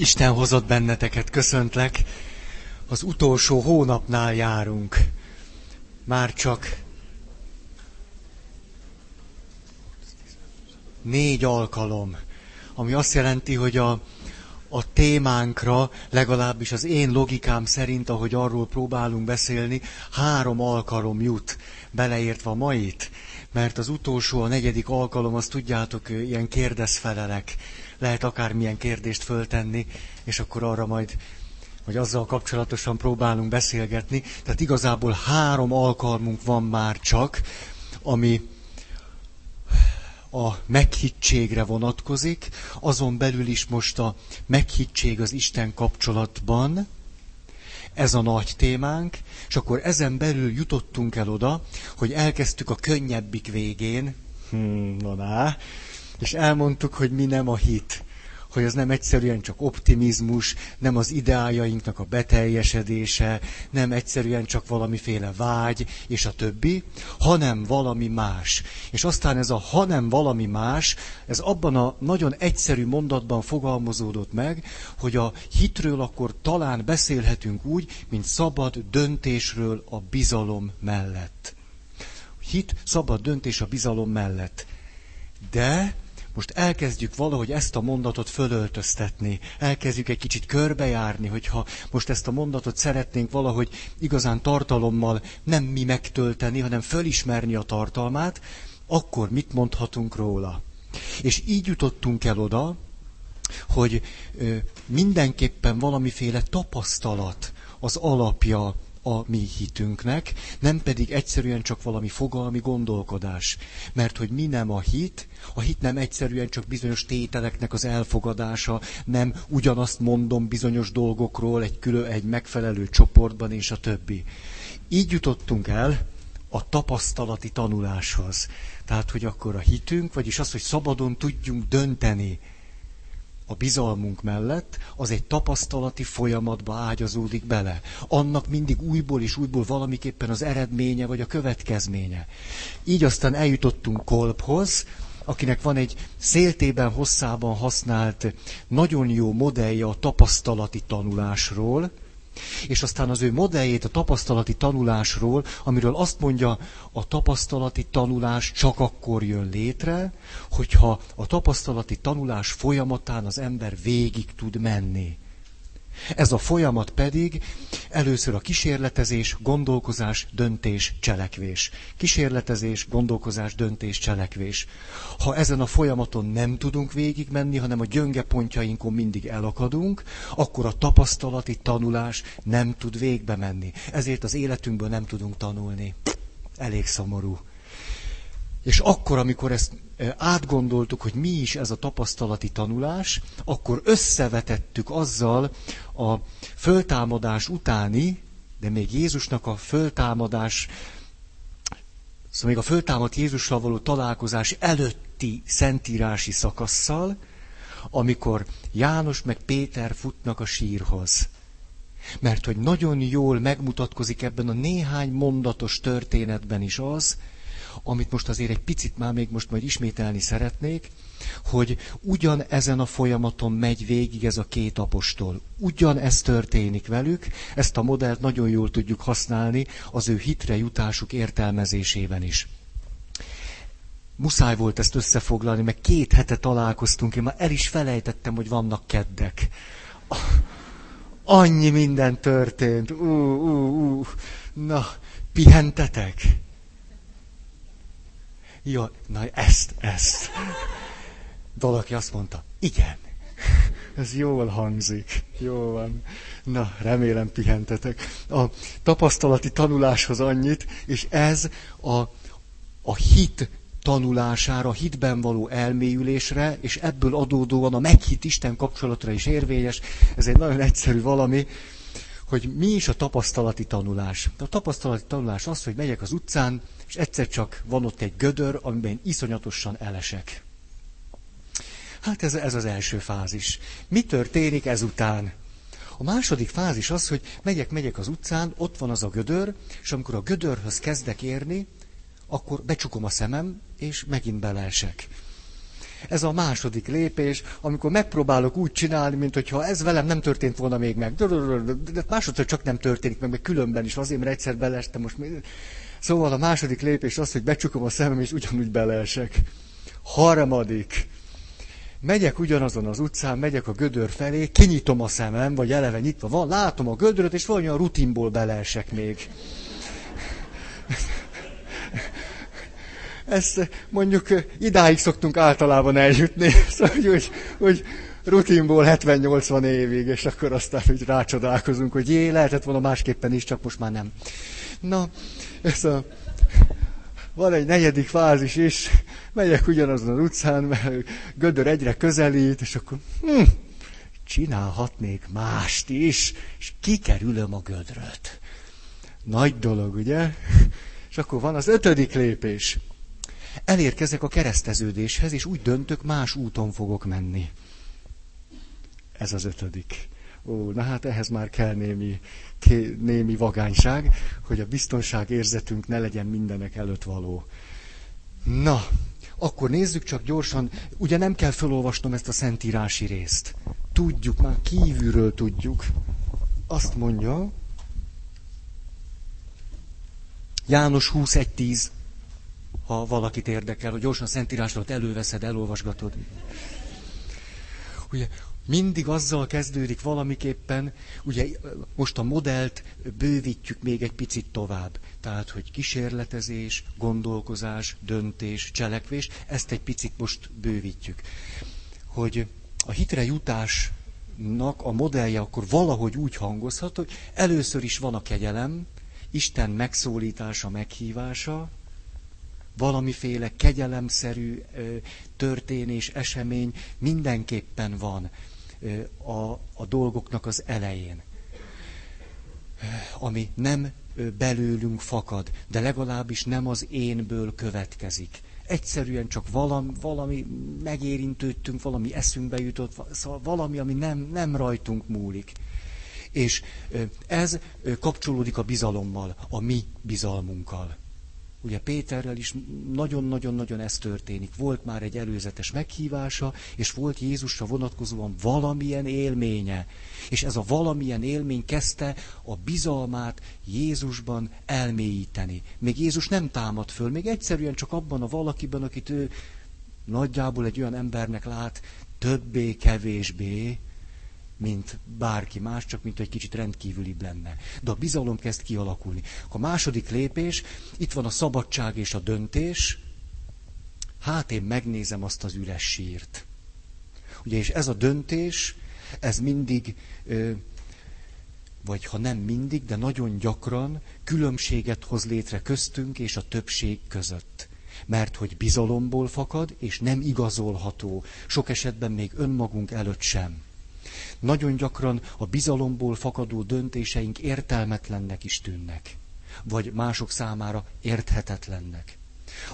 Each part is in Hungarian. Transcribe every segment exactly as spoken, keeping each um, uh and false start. Isten hozott benneteket, köszöntlek. Az utolsó hónapnál járunk. Már csak négy alkalom, ami azt jelenti, hogy a, a témánkra, legalábbis az én logikám szerint, ahogy arról próbálunk beszélni, három alkalom jut, beleértve a mait. Mert az utolsó, a negyedik alkalom, azt tudjátok, ilyen kérdezfelelek. Lehet akármilyen kérdést föltenni, és akkor arra majd, hogy azzal kapcsolatosan próbálunk beszélgetni. Tehát igazából három alkalmunk van már csak, ami a meghittségre vonatkozik. Azon belül is most a meghittség az Isten kapcsolatban. Ez a nagy témánk, és akkor ezen belül jutottunk el oda, hogy elkezdtük a könnyebbik végén, hmm, na ná, és elmondtuk, hogy mi nem a hit, hogy ez nem egyszerűen csak optimizmus, nem az ideájainknak a beteljesedése, nem egyszerűen csak valamiféle vágy, és a többi, hanem valami más. És aztán ez a hanem valami más, ez abban a nagyon egyszerű mondatban fogalmazódott meg, hogy a hitről akkor talán beszélhetünk úgy, mint szabad döntésről a bizalom mellett. Hit, szabad döntés a bizalom mellett. De... most elkezdjük valahogy ezt a mondatot fölöltöztetni, elkezdjük egy kicsit körbejárni, hogyha most ezt a mondatot szeretnénk valahogy igazán tartalommal nem mi megtölteni, hanem fölismerni a tartalmát, akkor mit mondhatunk róla? És így jutottunk el oda, hogy mindenképpen valamiféle tapasztalat az alapja a mi hitünknek, nem pedig egyszerűen csak valami fogalmi gondolkodás. Mert hogy mi nem a hit, a hit nem egyszerűen csak bizonyos tételeknek az elfogadása, nem ugyanazt mondom bizonyos dolgokról egy külön, egy megfelelő csoportban, és a többi. Így jutottunk el a tapasztalati tanuláshoz. Tehát, hogy akkor a hitünk, vagyis az, hogy szabadon tudjunk dönteni a bizalmunk mellett, az egy tapasztalati folyamatba ágyazódik bele. Annak mindig újból és újból valamiképpen az eredménye vagy a következménye. Így aztán eljutottunk Kolbhoz, akinek van egy széltében hosszában használt, nagyon jó modellje a tapasztalati tanulásról, és aztán az ő modelljét a tapasztalati tanulásról, amiről azt mondja, a tapasztalati tanulás csak akkor jön létre, hogyha a tapasztalati tanulás folyamatán az ember végig tud menni. Ez a folyamat pedig először a kísérletezés, gondolkozás, döntés, cselekvés. Kísérletezés, gondolkozás, döntés, cselekvés. Ha ezen a folyamaton nem tudunk végigmenni, hanem a gyönge pontjainkon mindig elakadunk, akkor a tapasztalati tanulás nem tud végbe menni. Ezért az életünkből nem tudunk tanulni. Elég szomorú. És akkor, amikor ezt átgondoltuk, hogy mi is ez a tapasztalati tanulás, akkor összevetettük azzal a föltámadás utáni, de még Jézusnak a föltámadás, szóval még a föltámadt Jézussal való találkozás előtti szentírási szakasszal, amikor János meg Péter futnak a sírhoz. Mert hogy nagyon jól megmutatkozik ebben a néhány mondatos történetben is az, amit most azért egy picit már még most majd ismételni szeretnék, hogy ugyan ezen a folyamaton megy végig ez a két apostol. Ugyan ez történik velük, ezt a modellt nagyon jól tudjuk használni az ő hitre jutásuk értelmezésében is. Muszáj volt ezt összefoglalni, mert két hete találkoztunk, én már el is felejtettem, hogy vannak keddek. Annyi minden történt. Ú, ú, ú. Na, pihentetek? Ja, na ezt, ezt. Valaki azt mondta, igen, ez jól hangzik, jól van. Na, remélem pihentetek. A tapasztalati tanuláshoz annyit, és ez a, a hit tanulására, a hitben való elmélyülésre, és ebből adódóan a meghit Isten kapcsolatra is érvényes. Ez egy nagyon egyszerű valami, hogy mi is a tapasztalati tanulás. A tapasztalati tanulás az, hogy megyek az utcán, és egyszer csak van ott egy gödör, amiben én iszonyatosan elesek. Hát ez, ez az első fázis. Mi történik ezután? A második fázis az, hogy megyek, megyek az utcán, ott van az a gödör, és amikor a gödörhöz kezdek érni, akkor becsukom a szemem, és megint beleesek. Ez a második lépés, amikor megpróbálok úgy csinálni, mintha ez velem nem történt volna még meg. De másodszor csak nem történik meg, meg különben is azért, mert egyszer beleestem most. Szóval a második lépés az, hogy becsukom a szemem, és ugyanúgy beleesek. Harmadik. Megyek ugyanazon az utcán, megyek a gödör felé, kinyitom a szemem, vagy eleve nyitva van, látom a gödröt, és valamilyen rutinból beleesek még. Ezt mondjuk idáig szoktunk általában eljutni, szóval úgy, úgy rutinból hetven-nyolcvan évig, és akkor aztán úgy rácsodálkozunk, hogy jé, lehetett volna másképpen is, csak most már nem. Na, ez a... Van egy negyedik fázis is, megyek ugyanazon az utcán, gödör egyre közelít, és akkor hm, csinálhatnék mást is, és kikerülöm a gödröt. Nagy dolog, ugye? És akkor van az ötödik lépés. Elérkezek a kereszteződéshez, és úgy döntök, más úton fogok menni. Ez az ötödik. Ó, na hát ehhez már kell némi, ké, némi vagányság, hogy a biztonságérzetünk ne legyen mindenek előtt való. Na, akkor nézzük csak gyorsan, ugye nem kell felolvasnom ezt a szentírási részt. Tudjuk, már kívülről tudjuk. Azt mondja, János húsz egy tíz, ha valakit érdekel, hogy gyorsan a szentírásot előveszed, elolvasgatod. Ugye... Mindig azzal kezdődik valamiképpen, ugye most a modellt bővítjük még egy picit tovább. Tehát, hogy kísérletezés, gondolkozás, döntés, cselekvés, ezt egy picit most bővítjük. Hogy a hitre jutásnak a modellje akkor valahogy úgy hangozhat, hogy először is van a kegyelem, Isten megszólítása, meghívása, valamiféle kegyelemszerű történés, esemény mindenképpen van a, a dolgoknak az elején, ami nem belőlünk fakad, de legalábbis nem az énből következik. Egyszerűen csak valami, valami megérintődtünk, valami eszünkbe jutott, valami, ami nem, nem rajtunk múlik. És ez kapcsolódik a bizalommal, a mi bizalmunkkal. Ugye Péterrel is nagyon-nagyon-nagyon ez történik. Volt már egy előzetes meghívása, és volt Jézusra vonatkozóan valamilyen élménye. És ez a valamilyen élmény kezdte a bizalmát Jézusban elmélyíteni. Még Jézus nem támad föl, még egyszerűen csak abban a valakiben, akit ő nagyjából egy olyan embernek lát, többé-kevésbé, mint bárki más, csak mint egy kicsit rendkívülibb lenne. De a bizalom kezd kialakulni. A második lépés, itt van a szabadság és a döntés. Hát én megnézem azt az üres sírt. Ugye, és ez a döntés, ez mindig, vagy ha nem mindig, de nagyon gyakran különbséget hoz létre köztünk és a többség között. Mert hogy bizalomból fakad, és nem igazolható. Sok esetben még önmagunk előtt sem. Nagyon gyakran a bizalomból fakadó döntéseink értelmetlennek is tűnnek, vagy mások számára érthetetlennek.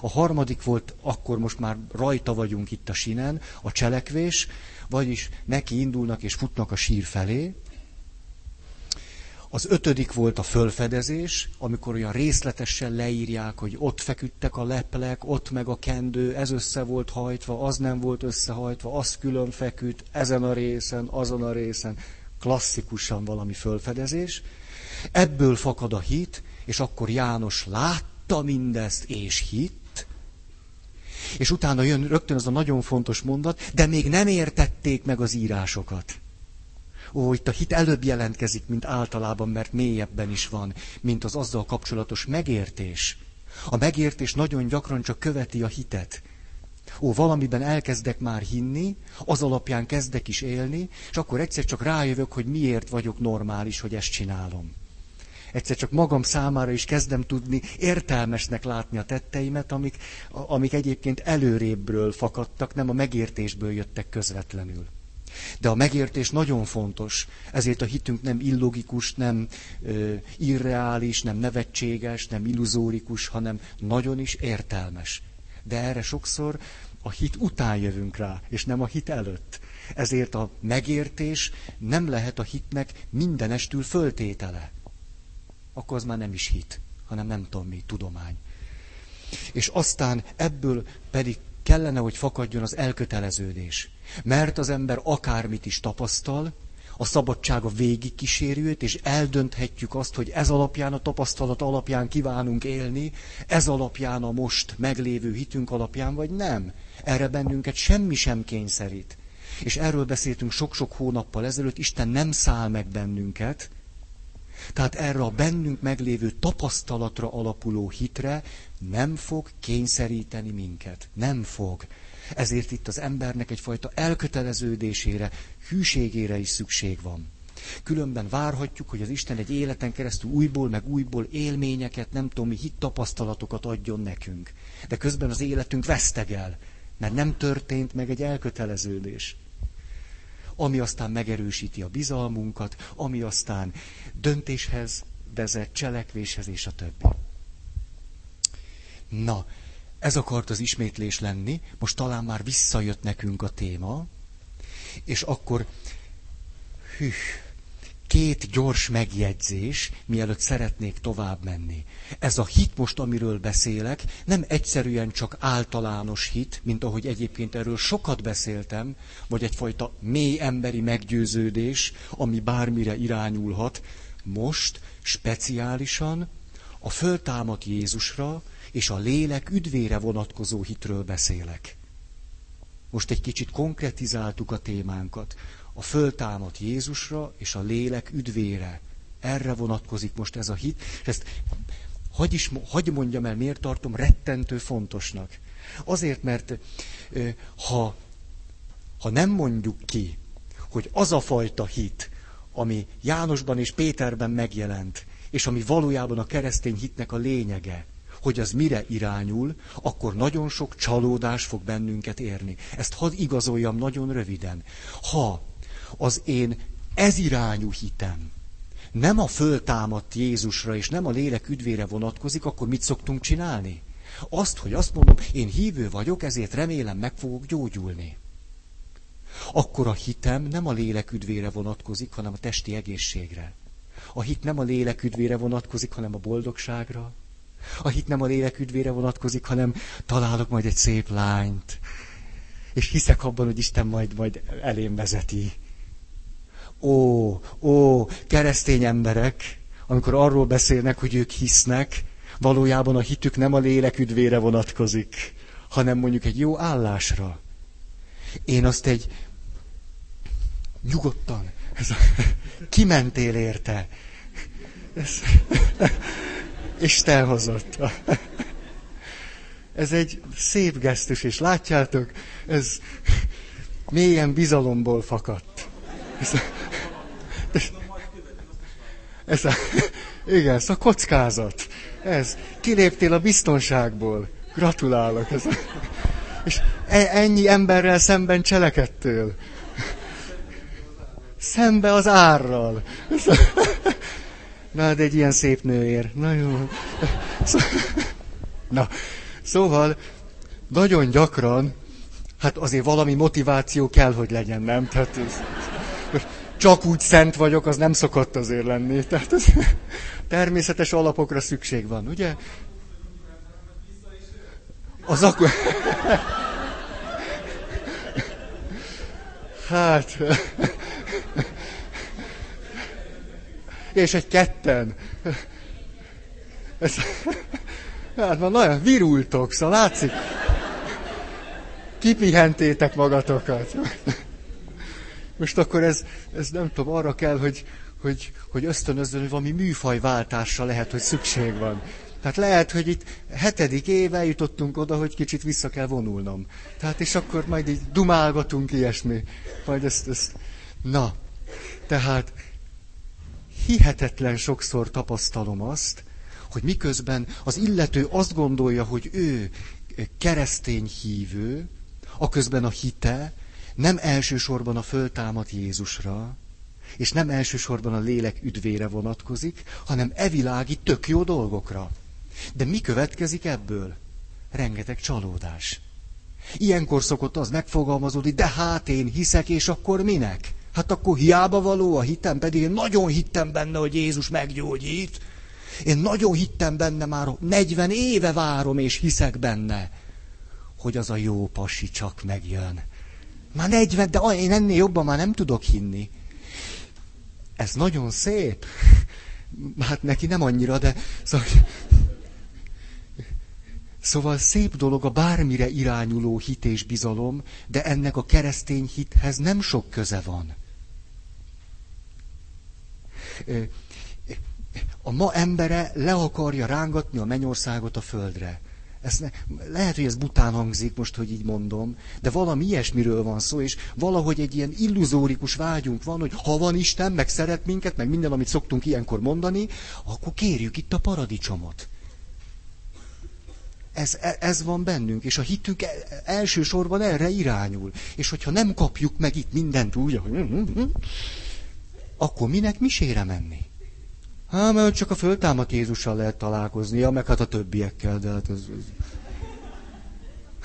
A harmadik volt, akkor most már rajta vagyunk itt a sínen, a cselekvés, vagyis neki indulnak és futnak a sír felé. Az ötödik volt a fölfedezés, amikor olyan részletesen leírják, hogy ott feküdtek a leplek, ott meg a kendő, ez össze volt hajtva, az nem volt összehajtva, az külön feküdt, ezen a részen, azon a részen. Klasszikusan valami fölfedezés. Ebből fakad a hit, és akkor János látta mindezt, és hitt. És utána jön rögtön ez a nagyon fontos mondat, de még nem értették meg az írásokat. Ó, itt a hit előbb jelentkezik, mint általában, mert mélyebben is van, mint az azzal kapcsolatos megértés. A megértés nagyon gyakran csak követi a hitet. Ó, valamiben elkezdek már hinni, az alapján kezdek is élni, és akkor egyszer csak rájövök, hogy miért vagyok normális, hogy ezt csinálom. Egyszer csak magam számára is kezdem tudni értelmesnek látni a tetteimet, amik, amik egyébként előrébbről fakadtak, nem a megértésből jöttek közvetlenül. De a megértés nagyon fontos, ezért a hitünk nem illogikus, nem ö, irreális, nem nevetséges, nem illuzórikus, hanem nagyon is értelmes. De erre sokszor a hit után jövünk rá, és nem a hit előtt. Ezért a megértés nem lehet a hitnek mindenestül föltétele. Akkor az már nem is hit, hanem nem tudom mi, tudomány. És aztán ebből pedig kellene, hogy fakadjon az elköteleződés. Mert az ember akármit is tapasztal, a szabadsága végig kísérőt, és eldönthetjük azt, hogy ez alapján, a tapasztalat alapján kívánunk élni, ez alapján a most meglévő hitünk alapján, vagy nem. Erre bennünket semmi sem kényszerít. És erről beszéltünk sok-sok hónappal ezelőtt, Isten nem száll meg bennünket, tehát erre a bennünk meglévő tapasztalatra alapuló hitre nem fog kényszeríteni minket. Nem fog. Ezért itt az embernek egyfajta elköteleződésére, hűségére is szükség van. Különben várhatjuk, hogy az Isten egy életen keresztül újból, meg újból élményeket, nem tudom mi, hittapasztalatokat adjon nekünk. De közben az életünk vesztegel, mert nem történt meg egy elköteleződés. Ami aztán megerősíti a bizalmunkat, ami aztán döntéshez vezet, cselekvéshez és a többi. Na, ez akart az ismétlés lenni, most talán már visszajött nekünk a téma, és akkor hű, két gyors megjegyzés, mielőtt szeretnék tovább menni. Ez a hit most, amiről beszélek, nem egyszerűen csak általános hit, mint ahogy egyébként erről sokat beszéltem, vagy egyfajta mély emberi meggyőződés, ami bármire irányulhat. Most speciálisan a föltámadt Jézusra és a lélek üdvére vonatkozó hitről beszélek. Most egy kicsit konkretizáltuk a témánkat. A föltámadt Jézusra és a lélek üdvére. Erre vonatkozik most ez a hit. És ezt hagy is, hagy mondjam el, miért tartom rettentő fontosnak. Azért, mert ha, ha nem mondjuk ki, hogy az a fajta hit, ami Jánosban és Péterben megjelent, és ami valójában a keresztény hitnek a lényege, hogy az mire irányul, akkor nagyon sok csalódás fog bennünket érni. Ezt hadd igazoljam nagyon röviden. Ha az én ez irányú hitem nem a föltámadt Jézusra és nem a lélek üdvére vonatkozik, akkor mit szoktunk csinálni? Azt, hogy azt mondom, én hívő vagyok, ezért remélem meg fogok gyógyulni. Akkor a hitem nem a lélek üdvére vonatkozik, hanem a testi egészségre. A hit nem a lélek üdvére vonatkozik, hanem a boldogságra. A hit nem a lélek üdvére vonatkozik, hanem találok majd egy szép lányt, és hiszek abban, hogy Isten majd, majd elém vezeti. Ó, ó, keresztény emberek, amikor arról beszélnek, hogy ők hisznek, valójában a hitük nem a lélek üdvére vonatkozik, hanem mondjuk egy jó állásra. Én azt egy nyugodtan, ez a... kimentél érte. Ez... Isten hozott. Ez egy szép gesztus, és látjátok, ez mélyen bizalomból fakadt. Ez a, ez a, igen, ez a kockázat. Ez, kiléptél a biztonságból. Gratulálok. Ez a, és ennyi emberrel szemben cselekedtél. Szembe az árral. Ez a, na, de egy ilyen szép nőér. Na jó. Na, szóval nagyon gyakran, hát azért valami motiváció kell, hogy legyen, nem? Tehát ez, csak úgy szent vagyok, az nem szokott azért lenni. Tehát ez, természetes alapokra szükség van, ugye? Az akkor... Hát... És egy ketten. Ez, hát már nagyon virultok, szóval látszik. Kipihentétek magatokat. Most akkor ez, ez nem tudom, arra kell, hogy, hogy, hogy ösztönözzön, hogy valami műfajváltásra lehet, hogy szükség van. Tehát lehet, hogy itt hetedik éve jutottunk oda, hogy kicsit vissza kell vonulnom. Tehát és akkor majd így dumálgatunk ilyesmi. Majd ezt, ezt. Na, tehát... Hihetetlen sokszor tapasztalom azt, hogy miközben az illető azt gondolja, hogy ő keresztény hívő, aközben a hite nem elsősorban a föltámadt Jézusra, és nem elsősorban a lélek üdvére vonatkozik, hanem evilági tök jó dolgokra. De mi következik ebből? Rengeteg csalódás. Ilyenkor szokott az megfogalmazódni, de hát én hiszek, és akkor minek? Hát akkor hiába való a hitem, pedig én nagyon hittem benne, hogy Jézus meggyógyít. Én nagyon hittem benne, már negyven éve várom és hiszek benne. hogy az a jó pasi csak megjön. Már negyven, de én ennél jobban már nem tudok hinni. Ez nagyon szép. Hát neki nem annyira, de... Szóval, szóval szép dolog a bármire irányuló hit és bizalom, de ennek a keresztény hithez nem sok köze van. A ma embere le akarja rángatni a mennyországot a földre. Ezt ne, lehet, hogy ez bután hangzik most, hogy így mondom, de valami ilyesmiről van szó, és valahogy egy ilyen illuzórikus vágyunk van, hogy ha van Isten, meg szeret minket, meg minden, amit szoktunk ilyenkor mondani, akkor kérjük itt a paradicsomot. Ez, ez van bennünk, és a hitünk elsősorban erre irányul. És hogyha nem kapjuk meg itt mindent úgy, ahogy... akkor minek misére menni? Hát, mert csak a föltámadt Jézussal lehet találkoznia, meg hát a többiekkel, de hát ez... ez...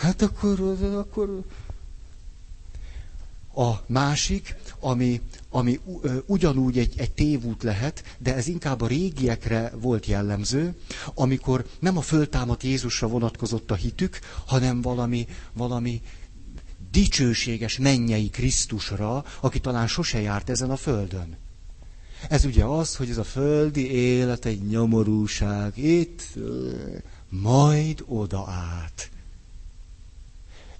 Hát akkor, akkor... A másik, ami, ami ugyanúgy egy, egy tévút lehet, de ez inkább a régiekre volt jellemző, amikor nem a föltámadt Jézusra vonatkozott a hitük, hanem valami, valami dicsőséges mennyei Krisztusra, aki talán sose járt ezen a földön. Ez ugye az, hogy ez a földi élet egy nyomorúság, itt, majd oda át.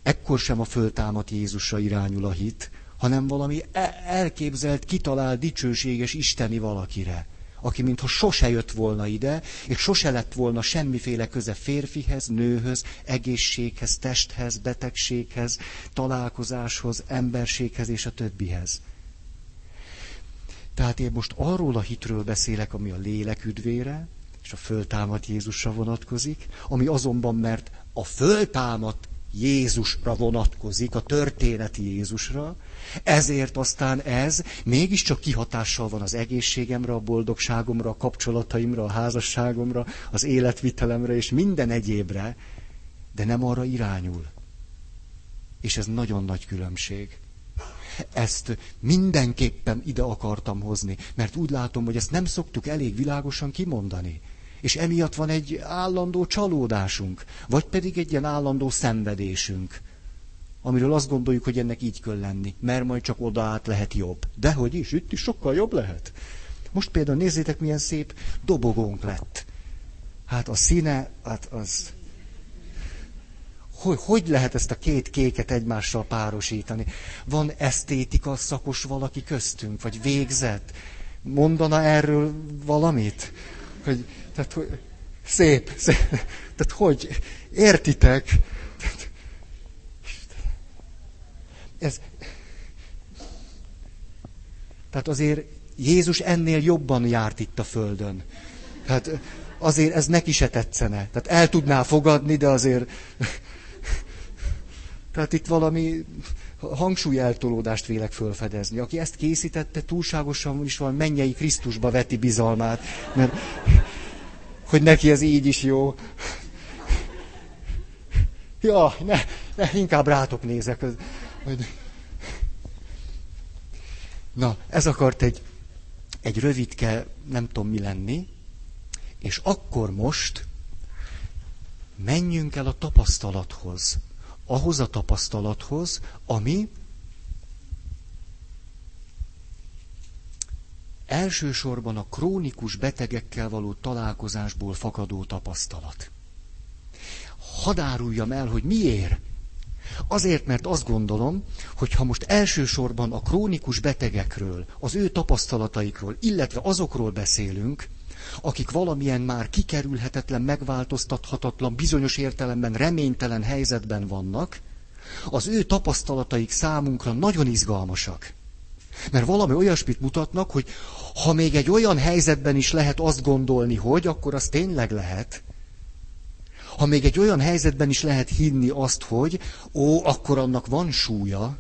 Ekkor sem a föltámadt Jézusra irányul a hit, hanem valami elképzelt, kitalált, dicsőséges isteni valakire, aki mintha sose jött volna ide, és sose lett volna semmiféle köze férfihez, nőhöz, egészséghez, testhez, betegséghez, találkozáshoz, emberséghez és a többihez. Tehát én most arról a hitről beszélek, ami a lélek üdvére, és a föltámadt Jézusra vonatkozik, ami azonban, mert a föltámadt Jézusra vonatkozik, a történeti Jézusra, ezért aztán ez mégiscsak kihatással van az egészségemre, a boldogságomra, a kapcsolataimra, a házasságomra, az életvitelemre és minden egyébre, de nem arra irányul. És ez nagyon nagy különbség. Ezt mindenképpen ide akartam hozni, mert úgy látom, hogy ezt nem szoktuk elég világosan kimondani. És emiatt van egy állandó csalódásunk, vagy pedig egy ilyen állandó szenvedésünk, amiről azt gondoljuk, hogy ennek így kell lenni, mert majd csak oda át lehet jobb. Dehogy is, itt is sokkal jobb lehet. Most például nézzétek, milyen szép dobogónk lett. Hát a színe, hát az... Hogy, hogy lehet ezt a két kéket egymással párosítani? Van esztétika szakos valaki köztünk, vagy végzett? Mondana erről valamit? Hogy, tehát, hogy, szép, szép. Tehát hogy? Értitek? Ez, tehát azért Jézus ennél jobban járt itt a földön. Tehát azért ez neki se tetszene. Tehát el tudná fogadni, de azért... Tehát itt valami hangsúlyeltolódást vélek fölfedezni. Aki ezt készítette, túlságosan is valami mennyei Krisztusba veti bizalmát, mert hogy neki ez így is jó. Ja, ne, ne inkább rátok nézek. Na, ez akart egy, egy rövidke, nem tudom mi lenni, és akkor most menjünk el a tapasztalathoz. Ahhoz a tapasztalathoz, ami elsősorban a krónikus betegekkel való találkozásból fakadó tapasztalat. Hadd áruljam el, hogy miért? Azért, mert azt gondolom, hogy ha most elsősorban a krónikus betegekről, az ő tapasztalataikról, illetve azokról beszélünk, akik valamilyen már kikerülhetetlen, megváltoztathatatlan, bizonyos értelemben reménytelen helyzetben vannak, az ő tapasztalataik számunkra nagyon izgalmasak. Mert valami olyasmit mutatnak, hogy ha még egy olyan helyzetben is lehet azt gondolni, hogy, akkor az tényleg lehet. Ha még egy olyan helyzetben is lehet hinni azt, hogy ó, akkor annak van súlya.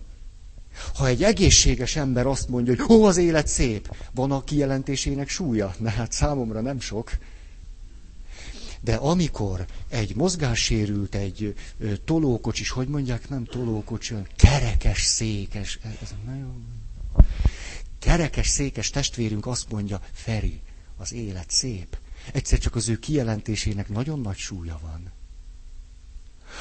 Ha egy egészséges ember azt mondja, hogy ó, az élet szép, van a kijelentésének súlya? Na hát számomra nem sok. De amikor egy mozgássérült, egy tolókocsis, hogy mondják, nem tolókocsis, kerekes székes, ez nagyon... kerekes székes testvérünk azt mondja, Feri, az élet szép. Egyszer csak az ő kijelentésének nagyon nagy súlya van.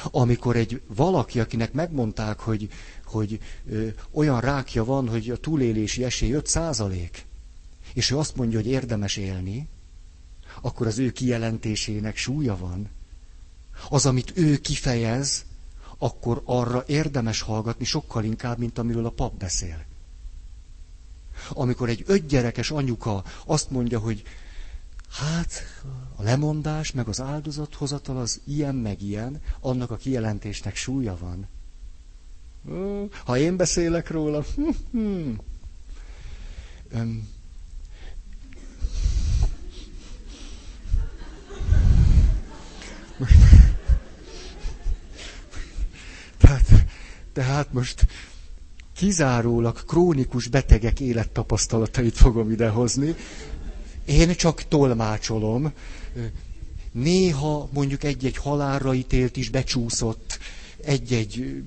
Amikor egy valaki, akinek megmondták, hogy, hogy ö, olyan rákja van, hogy a túlélési esély öt százalék, és ő azt mondja, hogy érdemes élni, akkor az ő kijelentésének súlya van. Az, amit ő kifejez, akkor arra érdemes hallgatni sokkal inkább, mint amiről a pap beszél. Amikor egy ötgyerekes anyuka azt mondja, hogy hát a lemondás, meg az áldozathozatal az ilyen, meg ilyen, annak a kijelentésnek súlya van. Ha én beszélek róla... Tehát, tehát most kizárólag krónikus betegek élettapasztalatait fogom idehozni. Én csak tolmácsolom. Néha mondjuk egy-egy halálra ítélt is becsúszott. Egy-egy...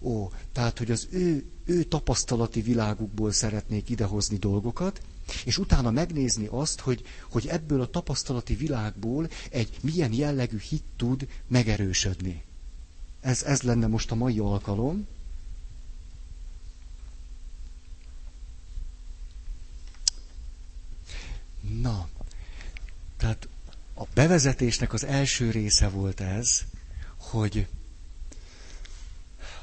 Ó, tehát, hogy az ő, ő tapasztalati világukból szeretnék idehozni dolgokat, és utána megnézni azt, hogy, hogy ebből a tapasztalati világból egy milyen jellegű hit tud megerősödni. Ez, ez lenne most a mai alkalom. Na, tehát a bevezetésnek az első része volt ez, hogy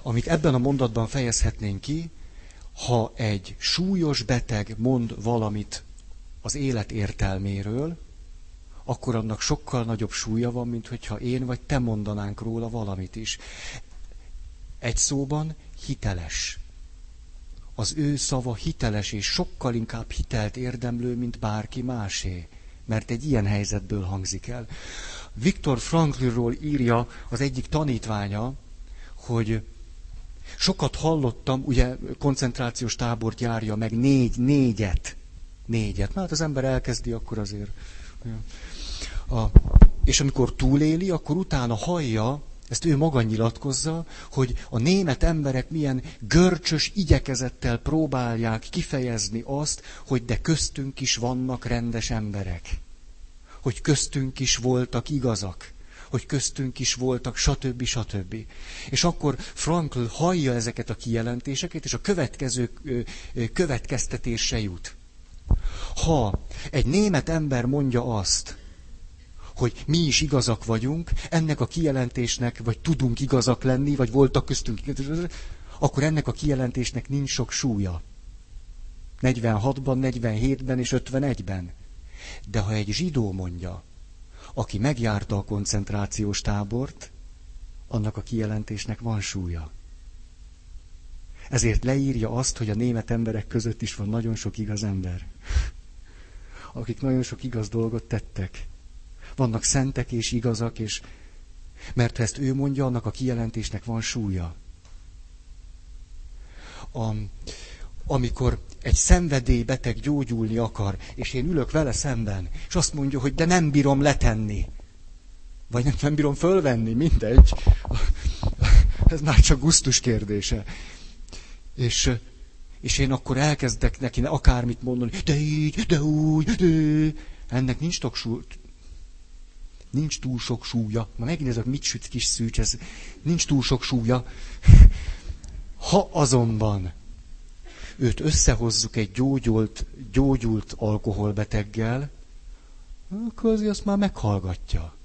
amit ebben a mondatban fejezhetnénk ki, ha egy súlyos beteg mond valamit az élet értelméről, akkor annak sokkal nagyobb súlya van, mint hogyha én vagy te mondanánk róla valamit is. Egy szóban hiteles. Az ő szava hiteles, és sokkal inkább hitelt érdemlő, mint bárki másé, mert egy ilyen helyzetből hangzik el. Viktor Franklról írja az egyik tanítványa, hogy sokat hallottam, ugye koncentrációs tábort járja meg, négy, négyet. Négyet. Na hát az ember elkezdi, akkor azért... A, és amikor túléli, akkor utána hallja, ezt ő maga nyilatkozza, hogy a német emberek milyen görcsös igyekezettel próbálják kifejezni azt, hogy de köztünk is vannak rendes emberek. Hogy köztünk is voltak igazak. Hogy köztünk is voltak, stb. stb. És akkor Frankl hallja ezeket a kijelentéseket, és a következő következtetésre jut. Ha egy német ember mondja azt, hogy mi is igazak vagyunk, ennek a kijelentésnek, vagy tudunk igazak lenni, vagy voltak köztünk, akkor ennek a kijelentésnek nincs sok súlya. negyvenhatban, negyvenhétben és ötvenegyben. De ha egy zsidó mondja, aki megjárta a koncentrációs tábort, annak a kijelentésnek van súlya. Ezért leírja azt, hogy a német emberek között is van nagyon sok igaz ember, akik nagyon sok igaz dolgot tettek. Vannak szentek és igazak, és mert ha ezt ő mondja, annak a kijelentésnek van súlya. A, amikor egy szenvedélybeteg gyógyulni akar, és én ülök vele szemben, és azt mondja, hogy de nem bírom letenni, vagy nem, nem bírom fölvenni, mindegy. Ez már csak gusztus kérdése. És, és én akkor elkezdek neki akármit mondani, de így, de úgy, de... ennek nincs sok súly. Nincs túl sok súlya. Ma megint ez a mit süt kis szűcs, ez nincs túl sok súlya. Ha azonban őt összehozzuk egy gyógyult, gyógyult alkoholbeteggel, akkor azért azt már meghallgatja.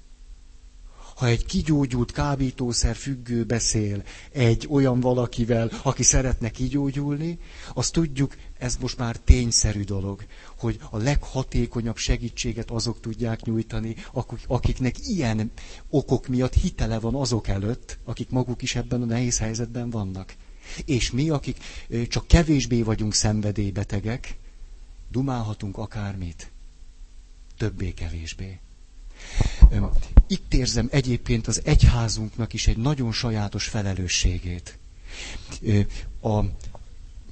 Ha egy kigyógyult kábítószer függő beszél egy olyan valakivel, aki szeretne kigyógyulni, azt tudjuk, ez most már tényszerű dolog, hogy a leghatékonyabb segítséget azok tudják nyújtani, akiknek ilyen okok miatt hitele van azok előtt, akik maguk is ebben a nehéz helyzetben vannak. És mi, akik csak kevésbé vagyunk szenvedélybetegek, dumálhatunk akármit. Többé-kevésbé. Itt érzem egyébként az egyházunknak is egy nagyon sajátos felelősségét. A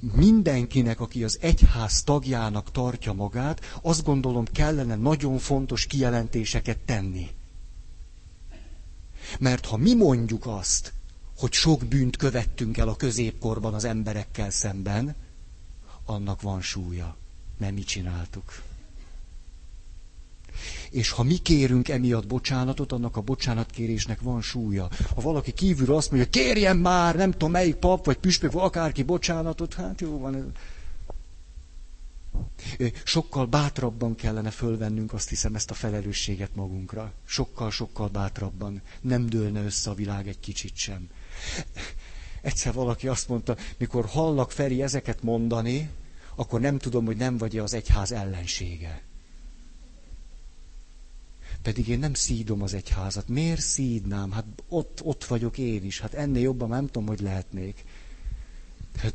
mindenkinek, aki az egyház tagjának tartja magát, azt gondolom kellene nagyon fontos kijelentéseket tenni. Mert ha mi mondjuk azt, hogy sok bűnt követtünk el a középkorban az emberekkel szemben, annak van súlya, mert mi csináltuk. És ha mi kérünk emiatt bocsánatot, annak a bocsánatkérésnek van súlya. Ha valaki kívülről azt mondja, kérjen már, nem tudom melyik pap, vagy püspök, vagy akárki bocsánatot, hát jó van ez. Sokkal bátrabban kellene fölvennünk, azt hiszem, ezt a felelősséget magunkra. Sokkal-sokkal bátrabban. Nem dőlne össze a világ egy kicsit sem. Egyszer valaki azt mondta, mikor hallak Feri ezeket mondani, akkor nem tudom, hogy nem vagy-e az egyház ellensége. Pedig én nem szídom az egyházat. Miért szídnám? Hát ott, ott vagyok én is. Hát ennél jobban nem tudom, hogy lehetnék. Hát...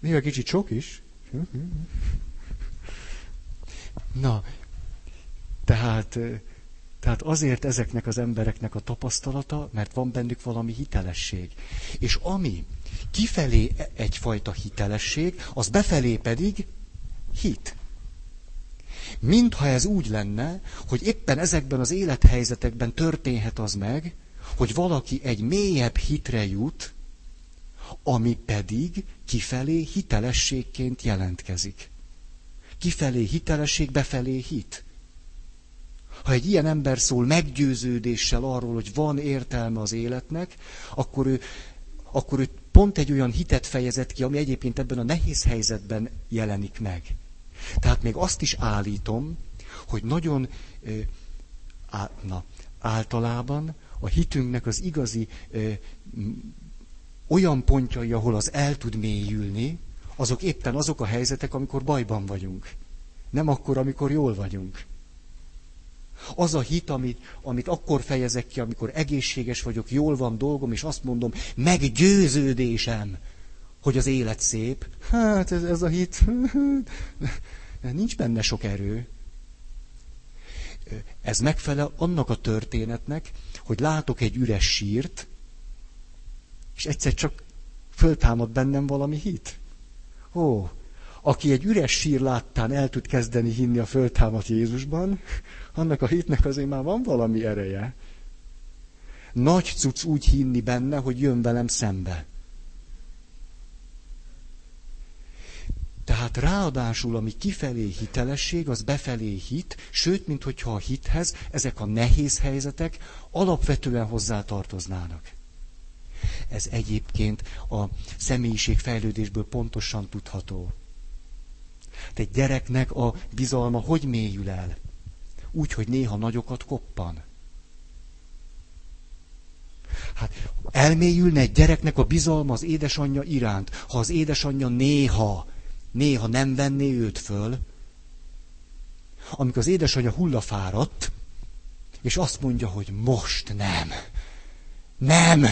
Néha kicsit sok is. Na, tehát, tehát azért ezeknek az embereknek a tapasztalata, mert van bennük valami hitelesség. És ami kifelé egyfajta hitelesség, az befelé pedig hit. Mintha ez úgy lenne, hogy éppen ezekben az élethelyzetekben történhet az meg, hogy valaki egy mélyebb hitre jut, ami pedig kifelé hitelességként jelentkezik. Kifelé hitelesség, befelé hit. Ha egy ilyen ember szól meggyőződéssel arról, hogy van értelme az életnek, akkor ő, akkor ő pont egy olyan hitet fejezett ki, ami egyébként ebben a nehéz helyzetben jelenik meg. Tehát még azt is állítom, hogy nagyon á, na, általában a hitünknek az igazi ö, olyan pontjai, ahol az el tud mélyülni, azok éppen azok a helyzetek, amikor bajban vagyunk. Nem akkor, amikor jól vagyunk. Az a hit, amit, amit akkor fejezek ki, amikor egészséges vagyok, jól van dolgom, és azt mondom, meggyőződésem, hogy az élet szép. Hát ez, ez a hit, nincs benne sok erő. Ez megfelel annak a történetnek, hogy látok egy üres sírt, és egyszer csak föltámad bennem valami hit. Ó, aki egy üres sír láttán el tud kezdeni hinni a föltámadt Jézusban, annak a hitnek azért már van valami ereje. Nagy cucc úgy hinni benne, hogy jön velem szembe. Tehát ráadásul, ami kifelé hitelesség, az befelé hit, sőt, minthogyha a hithez ezek a nehéz helyzetek alapvetően hozzátartoznának. Ez egyébként a személyiségfejlődésből pontosan tudható. Egy gyereknek a bizalma hogy mélyül el? Úgy, hogy néha nagyokat koppan. Hát elmélyülne egy gyereknek a bizalma az édesanyja iránt, ha az édesanyja néha, néha nem venné őt föl. Amikor az édesanyja hullafáradt, és azt mondja, hogy most nem, nem,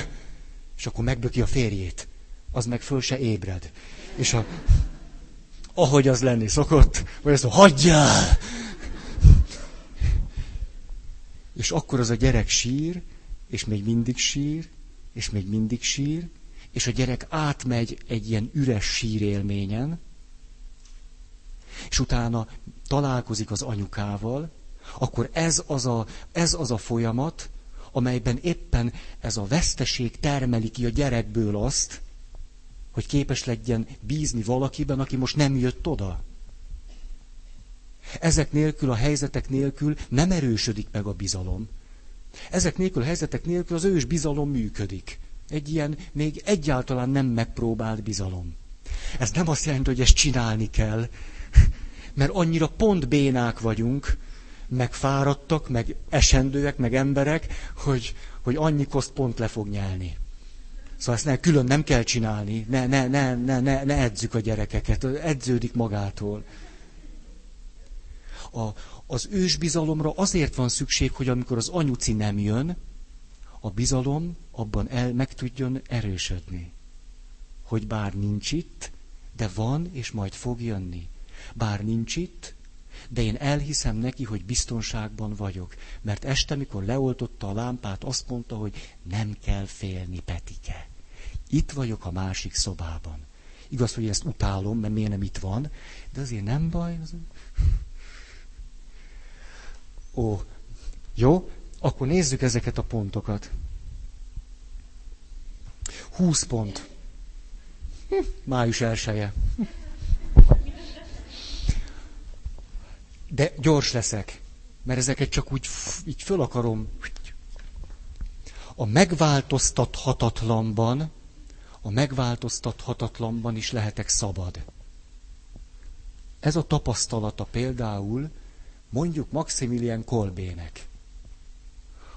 és akkor megböki a férjét, az meg föl se ébred. És a, ahogy az lenni szokott, vagy azt mondja, hagyjál! És akkor az a gyerek sír, és még mindig sír, és még mindig sír, és a gyerek átmegy egy ilyen üres sírélményen, és utána találkozik az anyukával, akkor ez az a, ez az a folyamat, amelyben éppen ez a veszteség termeli ki a gyerekből azt, hogy képes legyen bízni valakiben, aki most nem jött oda. Ezek nélkül, a helyzetek nélkül nem erősödik meg a bizalom. Ezek nélkül, a helyzetek nélkül az ős bizalom működik. Egy ilyen még egyáltalán nem megpróbált bizalom. Ez nem azt jelenti, hogy ezt csinálni kell, mert annyira pont bénák vagyunk, meg fáradtak, meg esendőek, meg emberek, hogy, hogy annyi koszt pont le fog nyelni. Szóval ezt ne, külön nem kell csinálni, ne, ne, ne, ne, ne, ne edzük a gyerekeket, edződik magától. A, az ősbizalomra azért van szükség, hogy amikor az anyuci nem jön, a bizalom abban el, meg tudjon erősödni. Hogy bár nincs itt, de van, és majd fog jönni. Bár nincs itt, de én elhiszem neki, hogy biztonságban vagyok. Mert este, mikor leoltotta a lámpát, azt mondta, hogy nem kell félni, Petike. Itt vagyok a másik szobában. Igaz, hogy ezt utálom, mert miért nem itt van, de azért nem baj. Azért... Ó, jó, akkor nézzük ezeket a pontokat. húsz pont. Hm, május elseje. De gyors leszek, mert ezeket csak úgy így föl akarom. A megváltoztathatatlanban, a megváltoztathatatlanban is lehetek szabad. Ez a tapasztalata például mondjuk Maximilian Kolbének,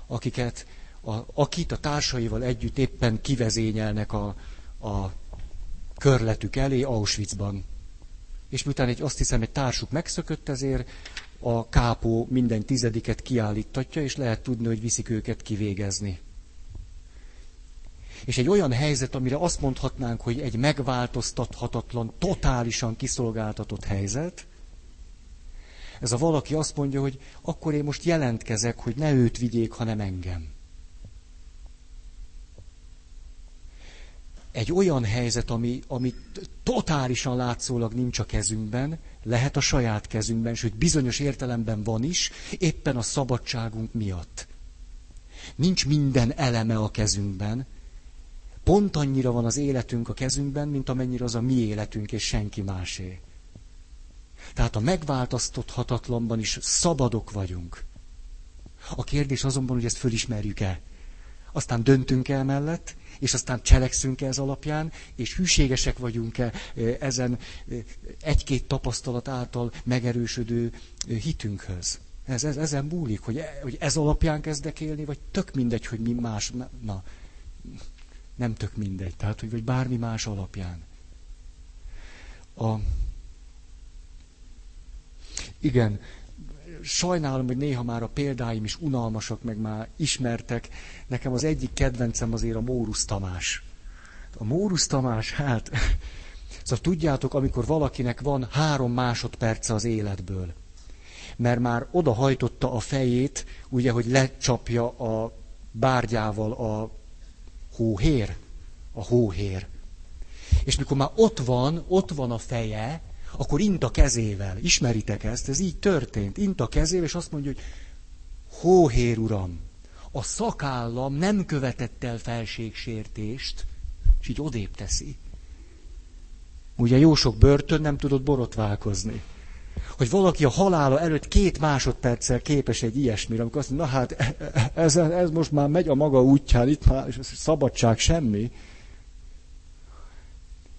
akiket, a, akit a társaival együtt éppen kivezényelnek a, a körletük elé Auschwitzban. És miután egy, azt hiszem, egy társuk megszökött, ezért a kápó minden tizediket kiállítatja, és lehet tudni, hogy viszik őket kivégezni. És egy olyan helyzet, amire azt mondhatnánk, hogy egy megváltoztathatatlan, totálisan kiszolgáltatott helyzet, ez a valaki azt mondja, hogy akkor én most jelentkezek, hogy ne őt vigyék, hanem engem. Egy olyan helyzet, ami, ami totálisan látszólag nincs a kezünkben, lehet a saját kezünkben, sőt bizonyos értelemben van is, éppen a szabadságunk miatt. Nincs minden eleme a kezünkben, pont annyira van az életünk a kezünkben, mint amennyire az a mi életünk és senki másé. Tehát a megváltoztathatatlanban is szabadok vagyunk. A kérdés azonban, hogy ezt fölismerjük-e. Aztán döntünk el mellett, és aztán cselekszünk ez alapján, és hűségesek vagyunk-e ezen egy-két tapasztalat által megerősödő hitünkhöz. Ez, ez, ezen múlik, hogy, hogy ez alapján kezdek élni, vagy tök mindegy, hogy mi más, na, nem tök mindegy, tehát, hogy vagy bármi más alapján. A... Igen, sajnálom, hogy néha már a példáim is unalmasak, meg már ismertek. Nekem az egyik kedvencem azért a Mórusz Tamás. A Mórusz Tamás, hát... Szóval tudjátok, amikor valakinek van három másodperce az életből, mert már oda hajtotta a fejét, ugye, hogy lecsapja a bárgyával a hóhér, a hóhér. És mikor már ott van, ott van a feje, akkor int a kezével. Ismeritek ezt? Ez így történt. Int a kezével, és azt mondja, hogy hóhér uram, a szakállam nem követett el felségsértést, és így odébb teszi. Ugye jó sok börtön nem tudott borotválkozni. Hogy valaki a halála előtt két másodperccel képes egy ilyesmire, amikor azt mondja, na hát ez, ez most már megy a maga útján, itt már szabadság semmi.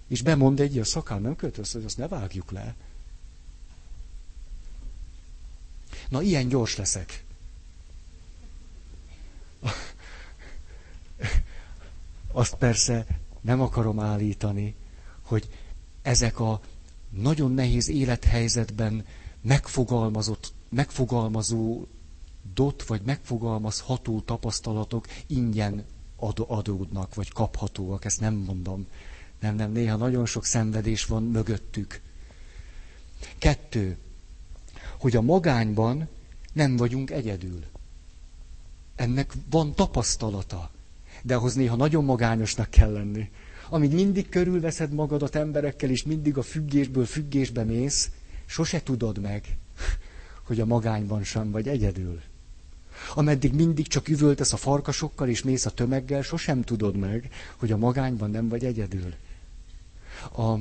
És bemond egy ilyen szakán, nem kötözsz, hogy azt ne vágjuk le. Na, ilyen gyors leszek. Azt persze nem akarom állítani, hogy ezek a nagyon nehéz élethelyzetben megfogalmazott, megfogalmazódott, vagy megfogalmazható tapasztalatok ingyen adódnak, vagy kaphatóak, ezt nem mondom. Nem, nem, néha nagyon sok szenvedés van mögöttük. Kettő, hogy a magányban nem vagyunk egyedül. Ennek van tapasztalata, de ahhoz néha nagyon magányosnak kell lenni. Amíg mindig körülveszed magadat emberekkel, és mindig a függésből függésbe mész, sose tudod meg, hogy a magányban sem vagy egyedül. Ameddig mindig csak üvöltesz a farkasokkal, és mész a tömeggel, sosem tudod meg, hogy a magányban nem vagy egyedül. A...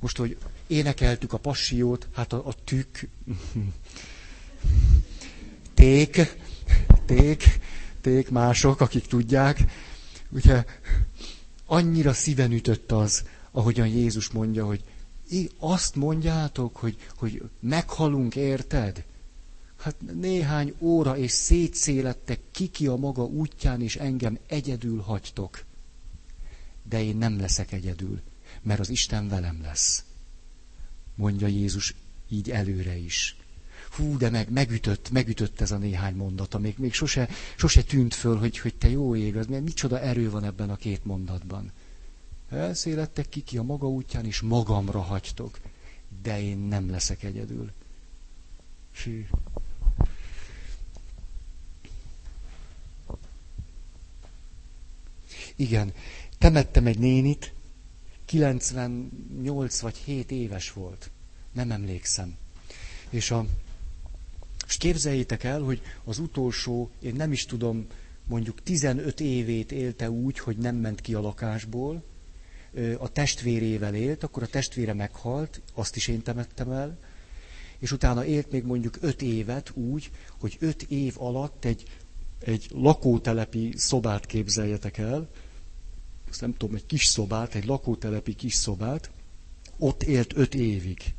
Most, hogy énekeltük a passiót, hát a, a tükk, ték, ték, ték mások, akik tudják, ugye annyira szíven ütött az, ahogyan Jézus mondja, hogy azt mondjátok, hogy, hogy meghalunk, érted? Hát néhány óra és szétszélettek ki-ki a maga útján, és engem egyedül hagytok. De én nem leszek egyedül, mert az Isten velem lesz. Mondja Jézus így előre is. Hú, de meg, megütött, megütött ez a néhány mondata. Még, még sose, sose tűnt föl, hogy, hogy te jó ég, az, mert micsoda erő van ebben a két mondatban. Elszélettek ki-ki a maga útján, és magamra hagytok. De én nem leszek egyedül. Sű. Igen, temettem egy nénit, kilencvennyolc vagy hét éves volt, nem emlékszem. És, a, és képzeljétek el, hogy az utolsó, én nem is tudom, mondjuk tizenöt évét élte úgy, hogy nem ment ki a lakásból, a testvérével élt, akkor a testvére meghalt, azt is én temettem el, és utána élt még mondjuk öt évet úgy, hogy öt év alatt egy, egy lakótelepi szobát képzeljetek el, azt nem tudom, egy kis szobát, egy lakótelepi kis szobát, ott élt öt évig.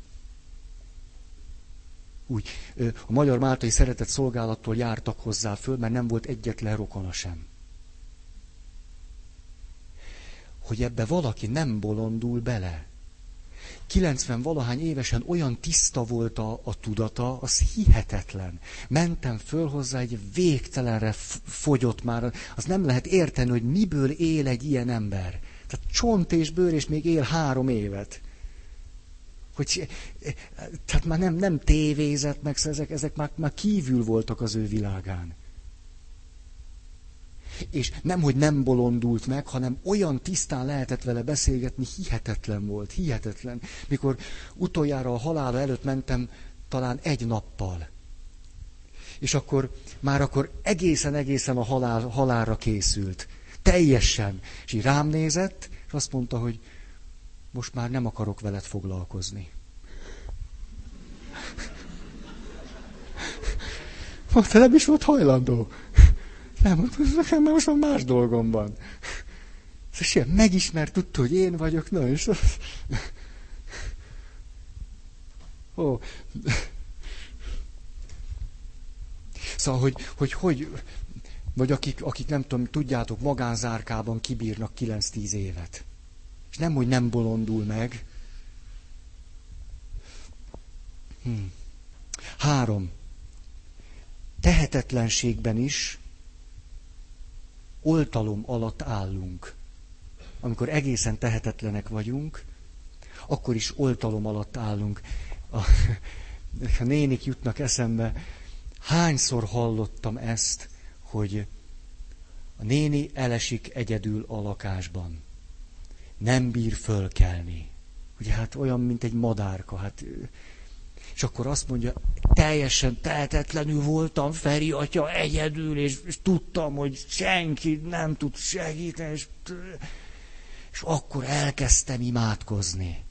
Úgy. A Magyar Máltai Szeretett Szolgálattól jártak hozzá föl, mert nem volt egyetlen rokona sem. Hogy ebbe valaki nem bolondul bele. kilencven valahány évesen olyan tiszta volt a, a tudata, az hihetetlen. Mentem föl hozzá, egy végtelenre fogyott már. Az nem lehet érteni, hogy miből él egy ilyen ember. Tehát csont és bőr, és még él három évet. Hogy, tehát már nem, nem tévézett meg, ezek, ezek már, már kívül voltak az ő világán. És nem, hogy nem bolondult meg, hanem olyan tisztán lehetett vele beszélgetni, hihetetlen volt, hihetetlen. Mikor utoljára a halála előtt mentem, talán egy nappal. És akkor már akkor egészen-egészen a halál, halálra készült. Teljesen. És így rám nézett, és azt mondta, hogy most már nem akarok veled foglalkozni. Mondta, nem is volt hajlandó. Nem, nekem most már más dolgom van. Szóval megismert, tudta, hogy én vagyok, na és... Oh. Szóval, hogy hogy... hogy vagy akik, akik nem tudom, tudjátok, magánzárkában kibírnak kilenc-tíz évet. És nem, hogy nem bolondul meg. Hm. Három. Tehetetlenségben is oltalom alatt állunk. Amikor egészen tehetetlenek vagyunk, akkor is oltalom alatt állunk. A, a nénik jutnak eszembe. Hányszor hallottam ezt, hogy a néni elesik egyedül a lakásban. Nem bír fölkelni. Ugye hát olyan, mint egy madárka. Hát, és akkor azt mondja, teljesen tehetetlenül voltam, Feri atya, egyedül, és, és tudtam, hogy senki nem tud segíteni, és, és akkor elkezdtem imádkozni.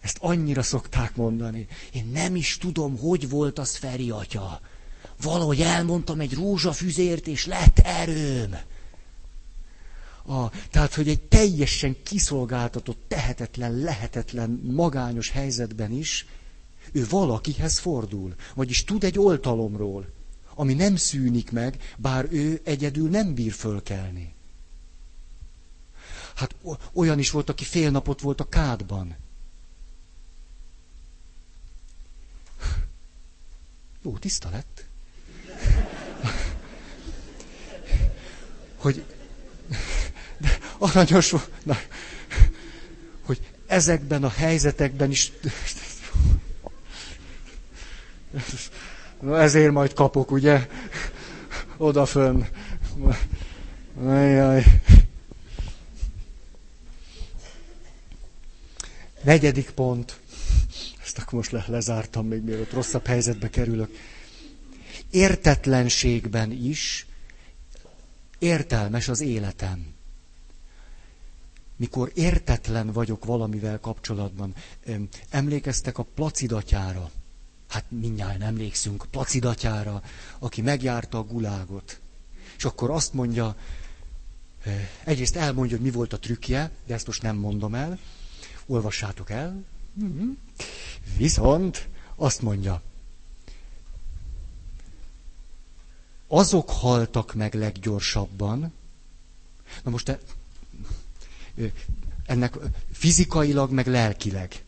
Ezt annyira szokták mondani. Én nem is tudom, hogy volt az Feri atya. Valahogy elmondtam egy rózsafüzért, és lett erőm. A, tehát, hogy egy teljesen kiszolgáltatott, tehetetlen, lehetetlen, magányos helyzetben is ő valakihez fordul. Vagyis tud egy oltalomról, ami nem szűnik meg, bár ő egyedül nem bír fölkelni. Hát olyan is volt, aki fél napot volt a kádban. Jó, tiszta lett. Hogy... De aranyos volt, na, hogy ezekben a helyzetekben is... Na ezért majd kapok, ugye? Odafönn. Ajaj. Negyedik pont. Ezt akkor most le, lezártam még, mielőtt rosszabb helyzetbe kerülök. Értetlenségben is értelmes az életem. Mikor értetlen vagyok valamivel kapcsolatban, emlékeztek a Placid atyára. Hát mindnyájan emlékszünk, Placid atyára, aki megjárta a gulágot. És akkor azt mondja, egyrészt elmondja, hogy mi volt a trükkje, de ezt most nem mondom el. Olvassátok el. Viszont azt mondja, azok haltak meg leggyorsabban. Na most te... ennek fizikailag, meg lelkileg.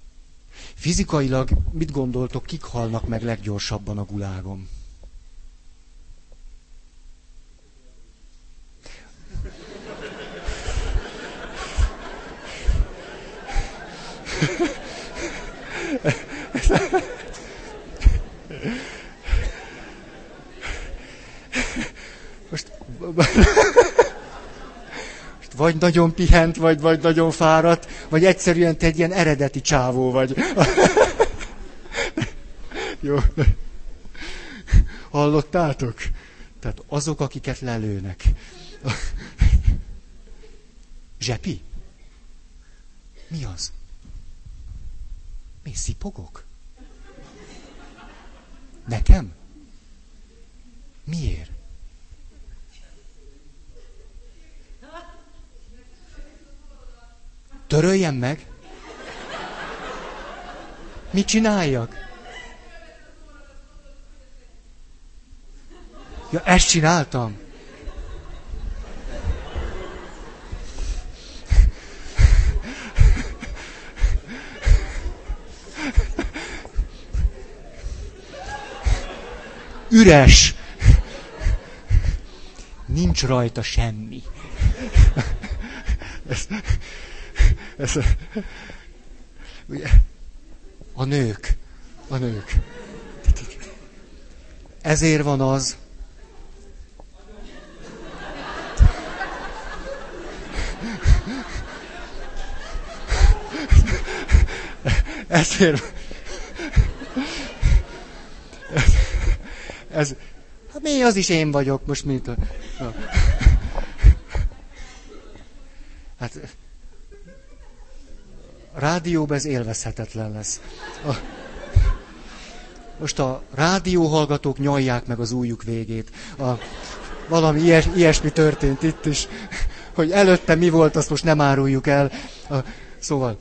Fizikailag mit gondoltok, kik halnak meg leggyorsabban a gulágon? Most... Vagy nagyon pihent, vagy, vagy nagyon fáradt, vagy egyszerűen te egy ilyen eredeti csávó vagy. Jó. Hallottátok? Tehát azok, akiket lelőnek. Zsepi? Mi az? Mi, szipogok? Nekem? Miért? Töröljem meg? Mit csináljak? Ja, ezt csináltam. Üres. Nincs rajta semmi. Ez, ez, ugye, a nők. A nők. Ezért van az. Ezért... Ez, hát mi az is én vagyok most, mint a... Hát... A rádióban ez élvezhetetlen lesz. A, most a rádióhallgatók nyalják meg az ujjuk végét. A, valami ilyes, ilyesmi történt itt is. Hogy előtte mi volt, azt most nem áruljuk el. A, szóval...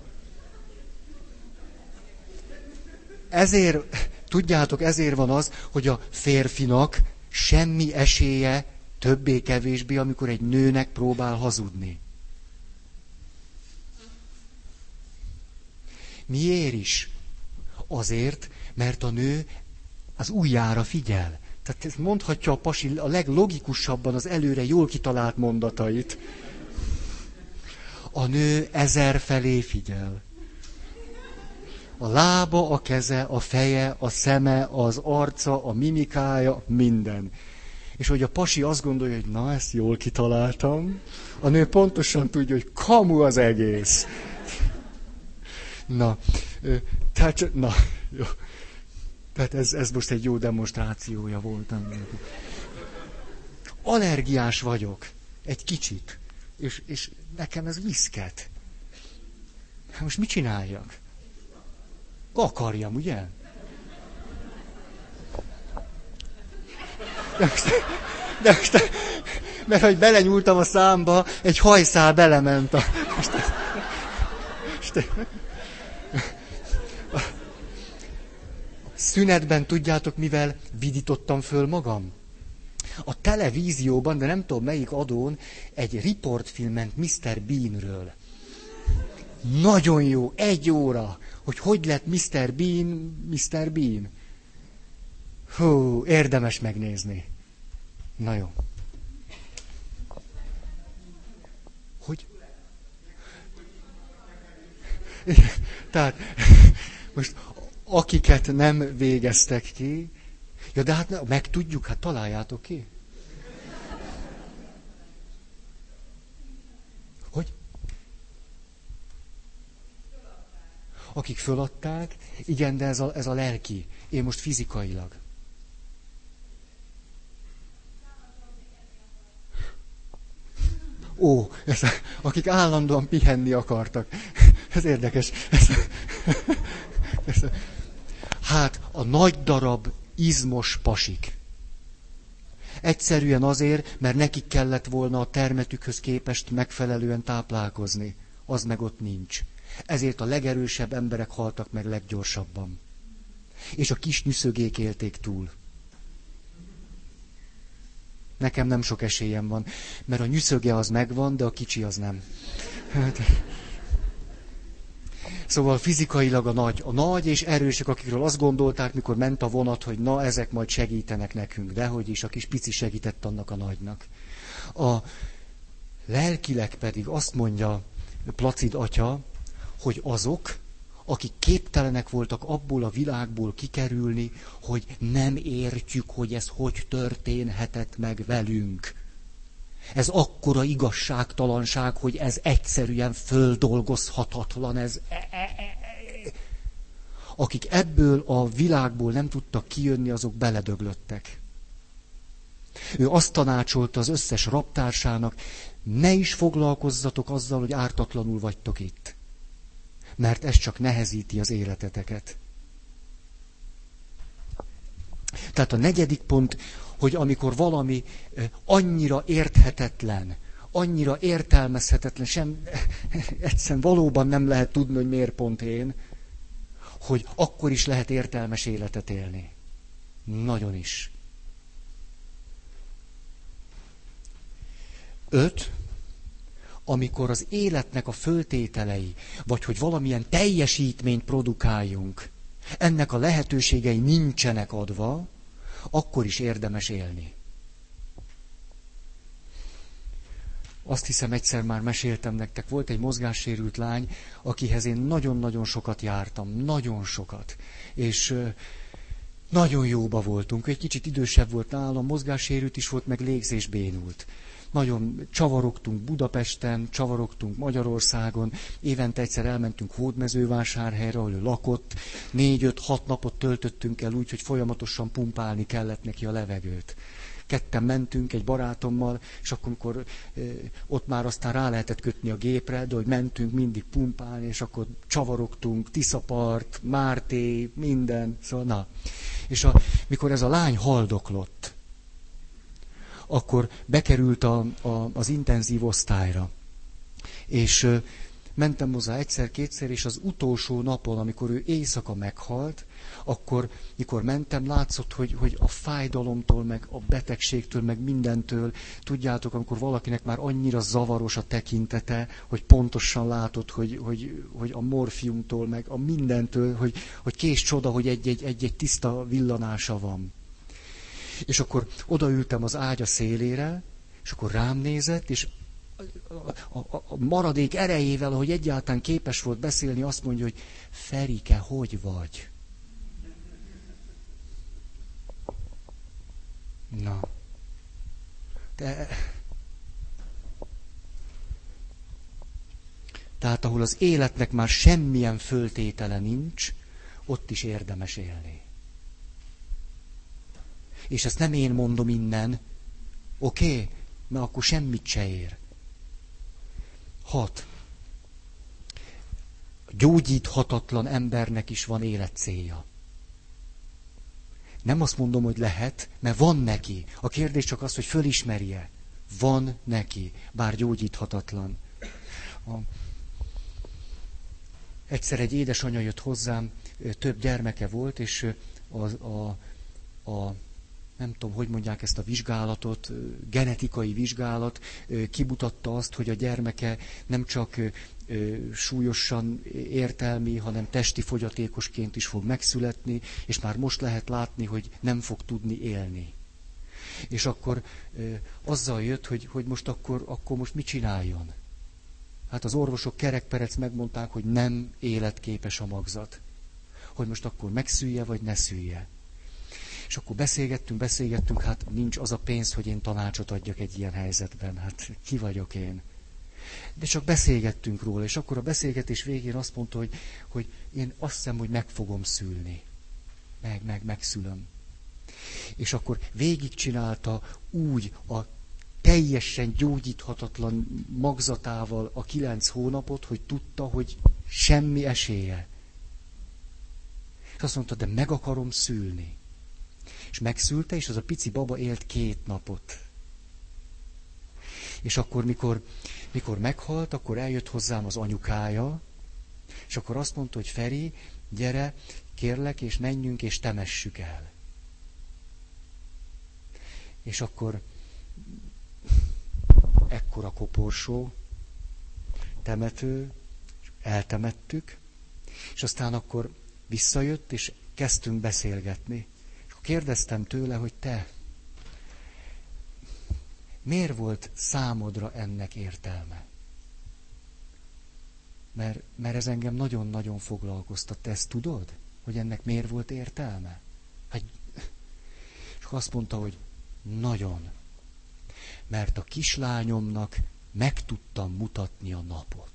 Ezért... Tudjátok, ezért van az, hogy a férfinak semmi esélye többé-kevésbé, amikor egy nőnek próbál hazudni. Miért is? Azért, mert a nő az ujjára figyel. Tehát ez mondhatja a pasi a leglogikusabban az előre jól kitalált mondatait. A nő ezer felé figyel. A lába, a keze, a feje, a szeme, az arca, a mimikája, minden. És hogy a pasi azt gondolja, hogy na, ezt jól kitaláltam, a nő pontosan tudja, hogy kamu az egész. Na, tehát, na, jó. Tehát ez, ez most egy jó demonstrációja volt. Allergiás vagyok, egy kicsit, és, és nekem ez viszket. Hát most mit csináljak? Akarjam, ugye? De most, de most, mert hogy belenyúltam a számba, egy hajszál belement a... Most, most, a szünetben tudjátok, mivel vidítottam föl magam? A televízióban, de nem tudom melyik adón, egy riportfilm ment miszter Beanről. Nagyon jó, egy óra. Hogy hogy lett miszter Bean, miszter Bean. Hú, érdemes megnézni. Na jó. Hogy? Tehát, most akiket nem végeztek ki, ja de hát megtudjuk, hát találjátok ki. Akik föladták, igen, de ez a, ez a lelki, én most fizikailag. Ó, ez, akik állandóan pihenni akartak. Ez érdekes. Ez, ez, hát a nagy darab izmos pasik. Egyszerűen azért, mert nekik kellett volna a termetükhöz képest megfelelően táplálkozni. Az meg ott nincs. Ezért a legerősebb emberek haltak meg leggyorsabban. És a kis nyüszögék élték túl. Nekem nem sok esélyem van, mert a nyüszöge az megvan, de a kicsi az nem. Szóval fizikailag a nagy, a nagy és erősek, akikről azt gondolták, mikor ment a vonat, hogy na, ezek majd segítenek nekünk, dehogy is a kis pici segített annak a nagynak. A lelkileg pedig azt mondja Placid atya, hogy azok, akik képtelenek voltak abból a világból kikerülni, hogy nem értjük, hogy ez hogy történhetett meg velünk. Ez akkora igazságtalanság, hogy ez egyszerűen földolgozhatatlan. Ez... Akik ebből a világból nem tudtak kijönni, azok beledöglöttek. Ő azt tanácsolta az összes rabtársának, ne is foglalkozzatok azzal, hogy ártatlanul vagytok itt. Mert ez csak nehezíti az életeteket. Tehát a negyedik pont, hogy amikor valami annyira érthetetlen, annyira értelmezhetetlen, sem, egyszerűen valóban nem lehet tudni, hogy miért pont én, hogy akkor is lehet értelmes életet élni. Nagyon is. Öt, amikor az életnek a föltételei, vagy hogy valamilyen teljesítményt produkáljunk, ennek a lehetőségei nincsenek adva, akkor is érdemes élni. Azt hiszem, egyszer már meséltem nektek, volt egy mozgássérült lány, akihez én nagyon-nagyon sokat jártam, nagyon sokat, és nagyon jóba voltunk. Egy kicsit idősebb volt nálam, mozgássérült is volt, meg légzésbénult. Nagyon csavarogtunk Budapesten, csavarogtunk Magyarországon, évente egyszer elmentünk Hódmezővásárhelyre, ahol ő lakott, négy-öt-hat napot töltöttünk el úgy, hogy folyamatosan pumpálni kellett neki a levegőt. Ketten mentünk egy barátommal, és akkor amikor ott már aztán rá lehetett kötni a gépre, de hogy mentünk mindig pumpálni, és akkor csavarogtunk, Tiszapart, Márté, minden, szóval na. És a, mikor ez a lány haldoklott, akkor bekerült a, a, az intenzív osztályra. És ö, mentem hozzá egyszer-kétszer, és az utolsó napon, amikor ő éjszaka meghalt, akkor, mikor mentem, látszott, hogy, hogy a fájdalomtól, meg a betegségtől, meg mindentől, tudjátok, amikor valakinek már annyira zavaros a tekintete, hogy pontosan látod, hogy, hogy, hogy a morfiumtól, meg a mindentől, hogy, hogy kés csoda, hogy egy-egy, egy-egy tiszta villanása van. És akkor odaültem az ágya szélére, és akkor rám nézett, és a, a, a maradék erejével, hogy egyáltalán képes volt beszélni, azt mondja, hogy Ferike, hogy vagy? Na. De... Tehát ahol az életnek már semmilyen föltétele nincs, ott is érdemes élni. És ezt nem én mondom innen, oké? Okay? Mert akkor semmit se ér. Hat. Gyógyíthatatlan embernek is van életcélja. Nem azt mondom, hogy lehet, mert van neki. A kérdés csak az, hogy fölismerje. Van neki, bár gyógyíthatatlan. A... Egyszer egy édesanyja jött hozzám, több gyermeke volt, és a... a, a nem tudom, hogy mondják ezt a vizsgálatot, genetikai vizsgálat, kimutatta azt, hogy a gyermeke nem csak súlyosan értelmi, hanem testi fogyatékosként is fog megszületni, és már most lehet látni, hogy nem fog tudni élni. És akkor azzal jött, hogy, hogy most akkor, akkor most mit csináljon? Hát az orvosok kerekperec megmondták, hogy nem életképes a magzat. Hogy most akkor megszülje, vagy ne szülje. És akkor beszélgettünk, beszélgettünk, hát nincs az a pénz, hogy én tanácsot adjak egy ilyen helyzetben, hát ki vagyok én. De csak beszélgettünk róla, és akkor a beszélgetés végén azt mondta, hogy, hogy én azt hiszem, hogy meg fogom szülni. Meg, meg, megszülöm. És akkor végigcsinálta úgy a teljesen gyógyíthatatlan magzatával a kilenc hónapot, hogy tudta, hogy semmi esélye. És azt mondta, de meg akarom szülni. És megszülte, és az a pici baba élt két napot. És akkor, mikor, mikor meghalt, akkor eljött hozzám az anyukája, és akkor azt mondta, hogy Feri, gyere, kérlek, és menjünk, és temessük el. És akkor ekkora koporsó, temető, eltemettük, és aztán akkor visszajött, és kezdtünk beszélgetni. Kérdeztem tőle, hogy te, miért volt számodra ennek értelme? Mert, mert ez engem nagyon-nagyon foglalkoztat. Te ezt tudod, hogy ennek miért volt értelme? Hát, és azt mondta, hogy nagyon. Mert a kislányomnak meg tudtam mutatni a napot.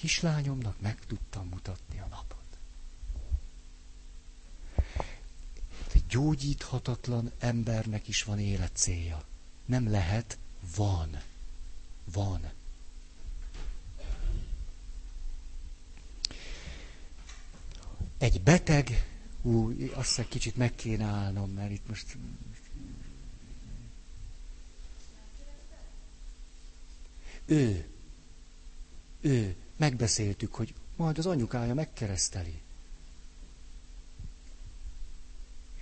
Kislányomnak meg tudtam mutatni a napot. Egy gyógyíthatatlan embernek is van életcélja. Nem lehet, van. Van. Egy beteg, ú, azt hiszem kicsit meg kéne állnom, mert itt most... Ő, ő, megbeszéltük, hogy majd az anyukája megkereszteli.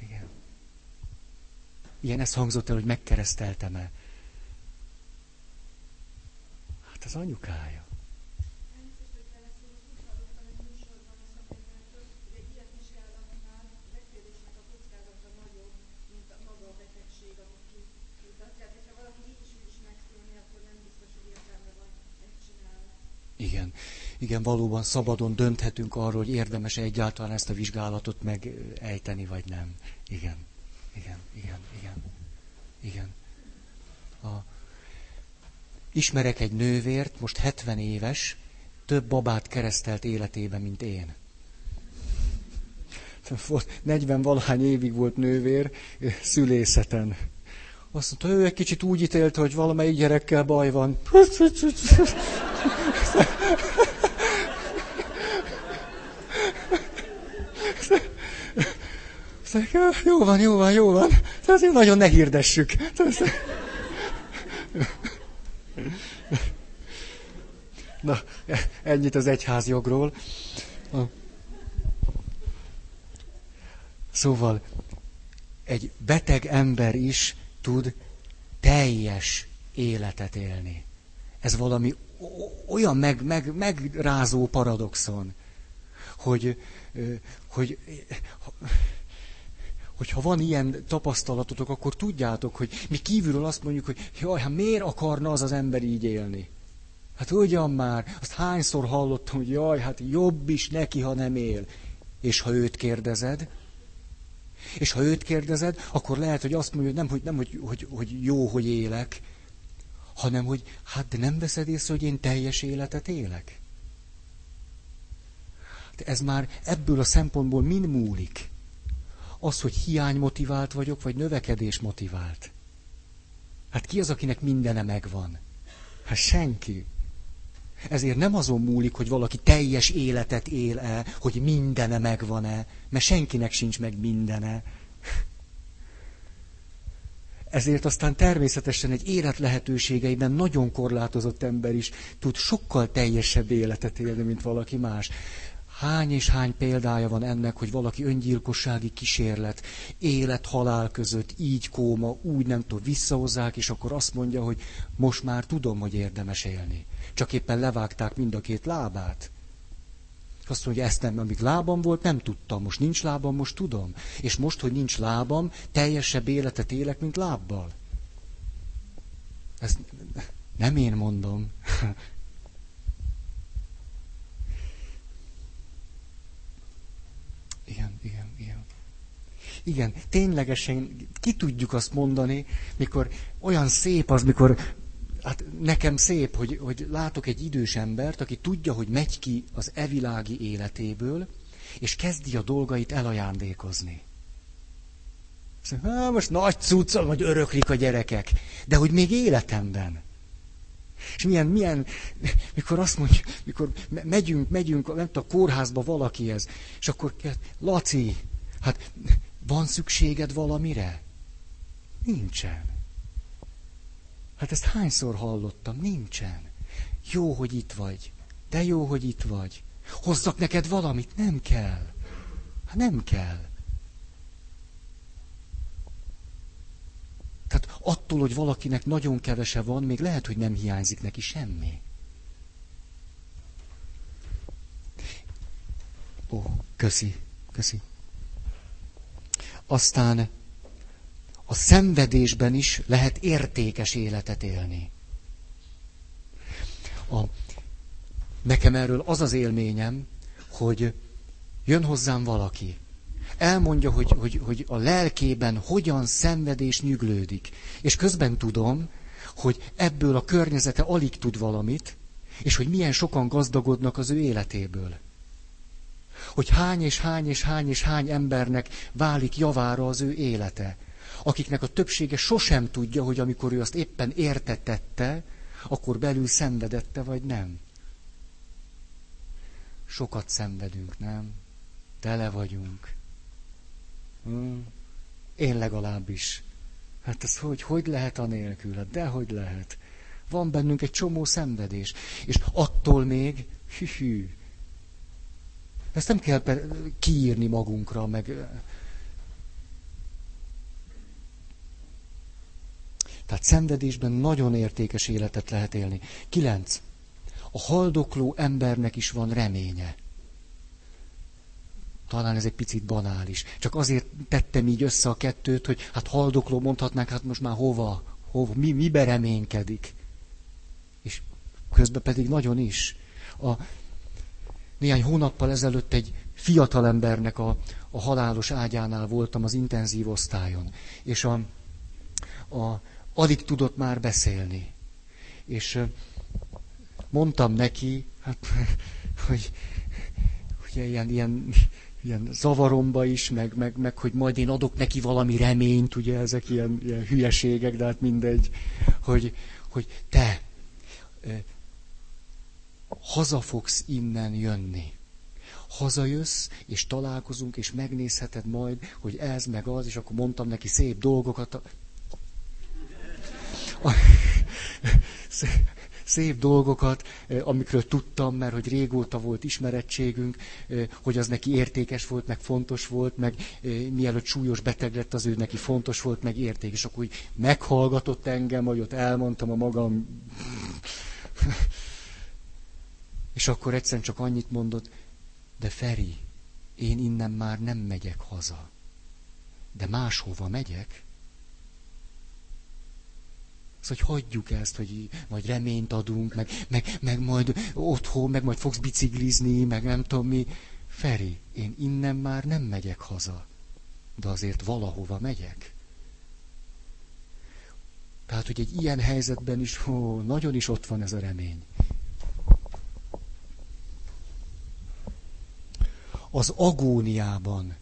Igen. Igen, ez hangzott el, hogy megkereszteltem-e. Hát az anyukája. Igen, igen, valóban szabadon dönthetünk arról, hogy érdemes-e egyáltalán ezt a vizsgálatot megejteni, vagy nem. Igen, igen, igen, igen, igen. A... Ismerek egy nővért, most hetven éves, több babát keresztelt életében, mint én. negyven valahány évig volt nővér szülészeten. Azt mondta, ő egy kicsit úgy ítélte, hogy valamelyik gyerekkel baj van. Jó van, jó van, jó van. De azért nagyon ne hirdessük. Na, ennyit az egyházjogról. Szóval egy beteg ember is tud teljes életet élni. Ez valami olyan meg, meg, megrázó paradoxon, hogy, hogy, hogy ha van ilyen tapasztalatotok, akkor tudjátok, hogy mi kívülről azt mondjuk, hogy jaj, hát miért akarna az az ember így élni? Hát ugyan már, azt hányszor hallottam, hogy jaj, hát jobb is neki, ha nem él. És ha őt kérdezed, és ha őt kérdezed, akkor lehet, hogy azt mondja, hogy nem, hogy, nem, hogy, hogy, hogy jó, hogy élek, hanem, hogy hát de nem veszed észre, hogy én teljes életet élek. De ez már ebből a szempontból mind múlik? Az, hogy hiánymotivált vagyok, vagy növekedésmotivált? Hát ki az, akinek mindene megvan? Hát senki. Ezért nem azon múlik, hogy valaki teljes életet él-e, hogy mindene megvan-e, mert senkinek sincs meg mindene. Ezért aztán természetesen egy élet lehetőségeiben nagyon korlátozott ember is tud sokkal teljesebb életet élni, mint valaki más. Hány és hány példája van ennek, hogy valaki öngyilkossági kísérlet, élet-halál között, így kóma, úgy nem tudom, visszahozzák, és akkor azt mondja, hogy most már tudom, hogy érdemes élni. Csak éppen levágták mind a két lábát. Azt mondja, ezt nem, amíg lábam volt, nem tudtam. Most nincs lábam, most tudom. És most, hogy nincs lábam, teljesebb életet élek, mint lábbal. Ezt nem én mondom. Igen, igen, igen. Igen, ténylegesen ki tudjuk azt mondani, mikor olyan szép az, mikor... Hát nekem szép, hogy, hogy látok egy idős embert, aki tudja, hogy megy ki az evilági életéből, és kezdi a dolgait elajándékozni. Azt mondja, most nagy cuccal, vagy öröklik a gyerekek. De hogy még életemben. És milyen, milyen, mikor azt mondja, mikor megyünk, megyünk, nem tudom, a kórházba valakihez, és akkor Laci, hát van szükséged valamire? Nincsen. Hát ezt hányszor hallottam? Nincsen. Jó, hogy itt vagy. De jó, hogy itt vagy. Hozzak neked valamit? Nem kell. Hát nem kell. Tehát attól, hogy valakinek nagyon kevese van, még lehet, hogy nem hiányzik neki semmi. Ó, köszi, köszi. Aztán... A szenvedésben is lehet értékes életet élni. A, nekem erről az az élményem, hogy jön hozzám valaki, elmondja, hogy, hogy, hogy a lelkében hogyan szenvedés nyüglődik, és közben tudom, hogy ebből a környezete alig tud valamit, és hogy milyen sokan gazdagodnak az ő életéből. Hogy hány és hány és hány és hány embernek válik javára az ő élete. Akiknek a többsége sosem tudja, hogy amikor ő azt éppen értetette, akkor belül szenvedette, vagy nem. Sokat szenvedünk, nem? Tele vagyunk. Hmm. Én legalábbis. Hát ez hogy, hogy lehet anélkül? Hát dehogy lehet. Van bennünk egy csomó szenvedés. És attól még, hű-hű. Ezt nem kell per- kiírni magunkra, meg... Tehát szenvedésben nagyon értékes életet lehet élni. Kilenc. A haldokló embernek is van reménye. Talán ez egy picit banális. Csak azért tettem így össze a kettőt, hogy hát haldokló mondhatnánk, hát most már hova, hova mi, mibe reménykedik. És közben pedig nagyon is. A, néhány hónappal ezelőtt egy fiatalembernek a, a halálos ágyánál voltam az intenzív osztályon. És a, a, alig tudott már beszélni. És mondtam neki, hát, hogy... Ilyen, ilyen, ilyen zavaromba is, meg, meg, meg hogy majd én adok neki valami reményt, ugye ezek ilyen, ilyen hülyeségek, de hát mindegy, hogy, hogy te eh, haza fogsz innen jönni. Hazajössz, és találkozunk, és megnézheted majd, hogy ez, meg az, és akkor mondtam neki szép dolgokat. A... szép dolgokat, amikről tudtam, mert hogy régóta volt ismerettségünk, hogy az neki értékes volt, meg fontos volt, meg mielőtt súlyos beteg lett, az ő neki fontos volt, meg értékes. És akkor úgy meghallgatott engem, hogy ott elmondtam a magam. És akkor egyszerűen csak annyit mondott, de Feri, én innen már nem megyek haza. De máshova megyek. Hogy hagyjuk ezt, hogy majd reményt adunk, meg, meg, meg majd otthon, meg majd fogsz biciklizni, meg nem tudom mi. Feri, én innen már nem megyek haza, de azért valahova megyek. Tehát, hogy egy ilyen helyzetben is, ó, nagyon is ott van ez a remény. Az agóniában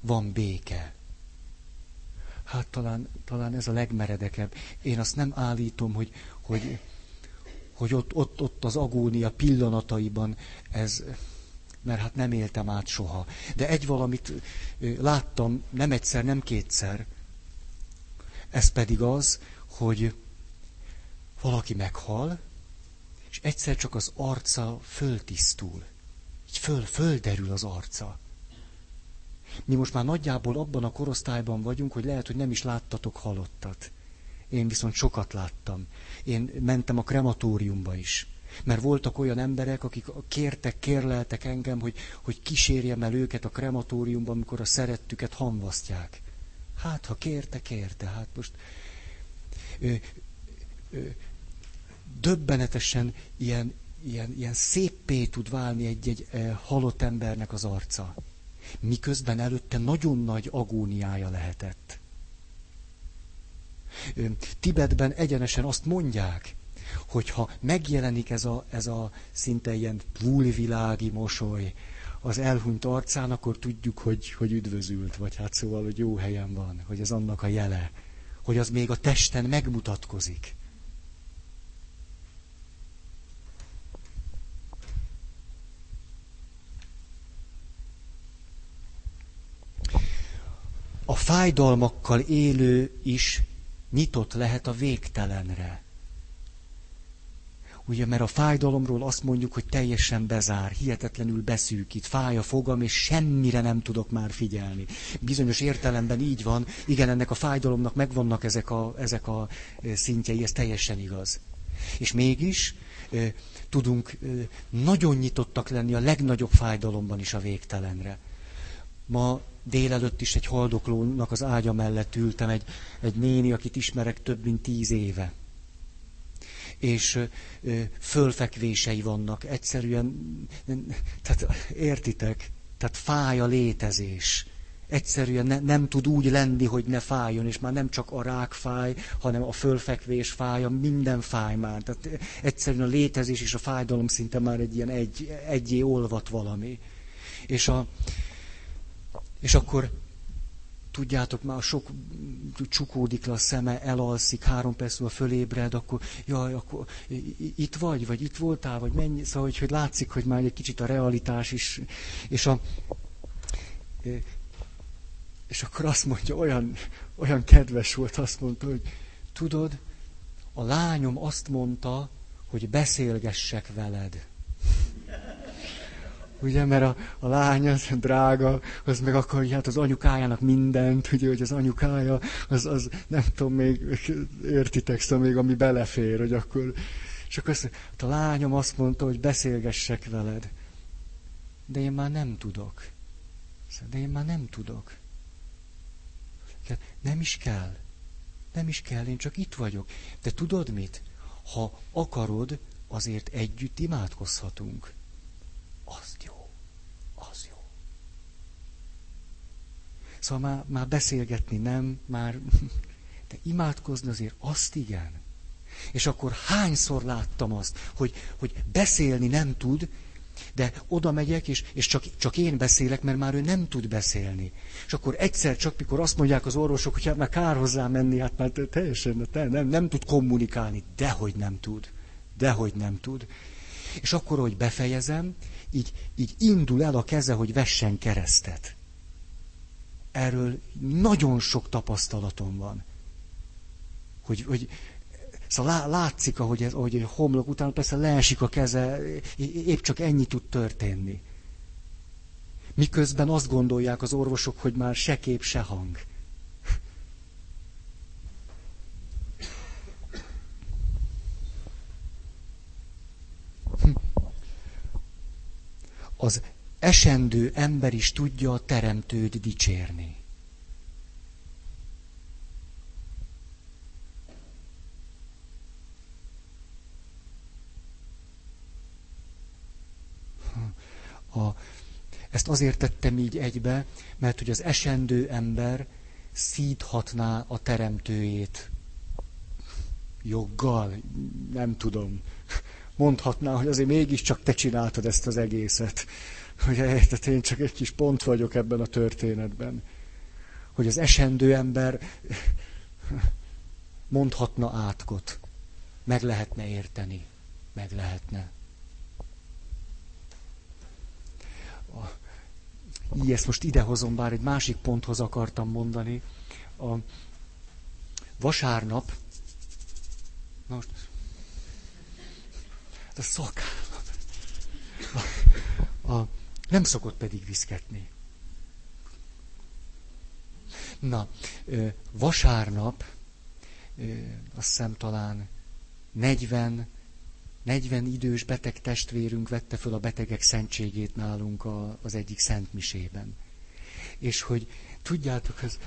van béke. Hát talán, talán ez a legmeredekebb. Én azt nem állítom, hogy, hogy, hogy ott, ott, ott az agónia pillanataiban ez, mert hát nem éltem át soha. De egy valamit láttam, nem egyszer, nem kétszer. Ez pedig az, hogy valaki meghal, és egyszer csak az arca föltisztul. Így föl, földerül az arca. Mi most már nagyjából abban a korosztályban vagyunk, hogy lehet, hogy nem is láttatok halottat. Én viszont sokat láttam. Én mentem a krematóriumba is. Mert voltak olyan emberek, akik kértek, kérleltek engem, hogy, hogy kísérjem el őket a krematóriumba, amikor a szerettüket hamvasztják. Hát, ha kérte, kérte. Hát most ö, ö, döbbenetesen ilyen, ilyen, ilyen széppé tud válni egy-egy e, halott embernek az arca. Miközben előtte nagyon nagy agóniája lehetett. Tibetben egyenesen azt mondják, hogy ha megjelenik ez a, ez a szinte ilyen túlvilági mosoly az elhunyt arcán, akkor tudjuk, hogy, hogy üdvözült, vagy hát szóval, hogy jó helyen van, hogy ez annak a jele, hogy az még a testen megmutatkozik. A fájdalmakkal élő is nyitott lehet a végtelenre. Ugye, mert a fájdalomról azt mondjuk, hogy teljesen bezár, hihetetlenül beszűkít, fáj a fogam, és semmire nem tudok már figyelni. Bizonyos értelemben így van, igen, ennek a fájdalomnak megvannak ezek a, ezek a szintjei, ez teljesen igaz. És mégis e, tudunk e, nagyon nyitottak lenni a legnagyobb fájdalomban is a végtelenre. Ma délelőtt is egy haldoklónak az ágya mellett ültem, egy, egy néni, akit ismerek több mint tíz éve. És ö, fölfekvései vannak, egyszerűen, tehát értitek, tehát fáj a létezés. Egyszerűen ne, nem tud úgy lenni, hogy ne fájjon, és már nem csak a rák fáj, hanem a fölfekvés fája, minden fáj már. Tehát egyszerűen a létezés és a fájdalom szinte már egy ilyen egy, egyé olvat valami. És a... És akkor, tudjátok, már sok csukódik le a szeme, elalszik, három perc múlva fölébred, akkor jaj, akkor itt vagy, vagy itt voltál, vagy mennyi, szóval, hogy, hogy látszik, hogy már egy kicsit a realitás is. És a, És akkor azt mondja, olyan, olyan kedves volt, azt mondta, hogy tudod, a lányom azt mondta, hogy beszélgessek veled. Ugye, mert a, a lány az drága, az meg akarja hát az anyukájának mindent, ugye, hogy az anyukája, az, az nem tudom, még értitek, szóval még ami belefér, hogy akkor... És akkor azt, hát a lányom azt mondta, hogy beszélgessek veled. De én már nem tudok. De én már nem tudok. Nem is kell. Nem is kell, én csak itt vagyok. De tudod mit? Ha akarod, azért együtt imádkozhatunk. Az jó. Az jó. Szóval már, már beszélgetni nem, már... De imádkozni azért azt igen. És akkor hányszor láttam azt, hogy, hogy beszélni nem tud, de oda megyek, és, és csak, csak én beszélek, mert már ő nem tud beszélni. És akkor egyszer csak, mikor azt mondják az orvosok, hogy hát már kár hozzá menni, hát már teljesen nem, nem, nem tud kommunikálni. Dehogy nem tud. Dehogy nem tud. És akkor, hogy befejezem, így, így indul el a keze, hogy vessen keresztet. Erről nagyon sok tapasztalatom van. Hogy... hogy Szóval látszik, ahogy, ez, ahogy a homlok után persze leesik a keze, épp csak ennyi tud történni. Miközben azt gondolják az orvosok, hogy már se kép, se hang. Az esendő ember is tudja a teremtőt dicsérni. A, ezt azért tettem így egybe, mert hogy az esendő ember szíthatná a teremtőjét joggal, nem tudom. Mondhatná, hogy azért mégiscsak te csináltad ezt az egészet. Hogy tehát én csak egy kis pont vagyok ebben a történetben. Hogy az esendő ember mondhatna átkot. Meg lehetne érteni. Meg lehetne. Így ezt most idehozom, bár egy másik ponthoz akartam mondani. A vasárnap, na most, a szakállam, a, a, nem szokott pedig viszketni. Na, vasárnap, azt hiszem talán negyven idős beteg testvérünk vette föl a betegek szentségét nálunk a, az egyik szentmisében. És hogy tudjátok, az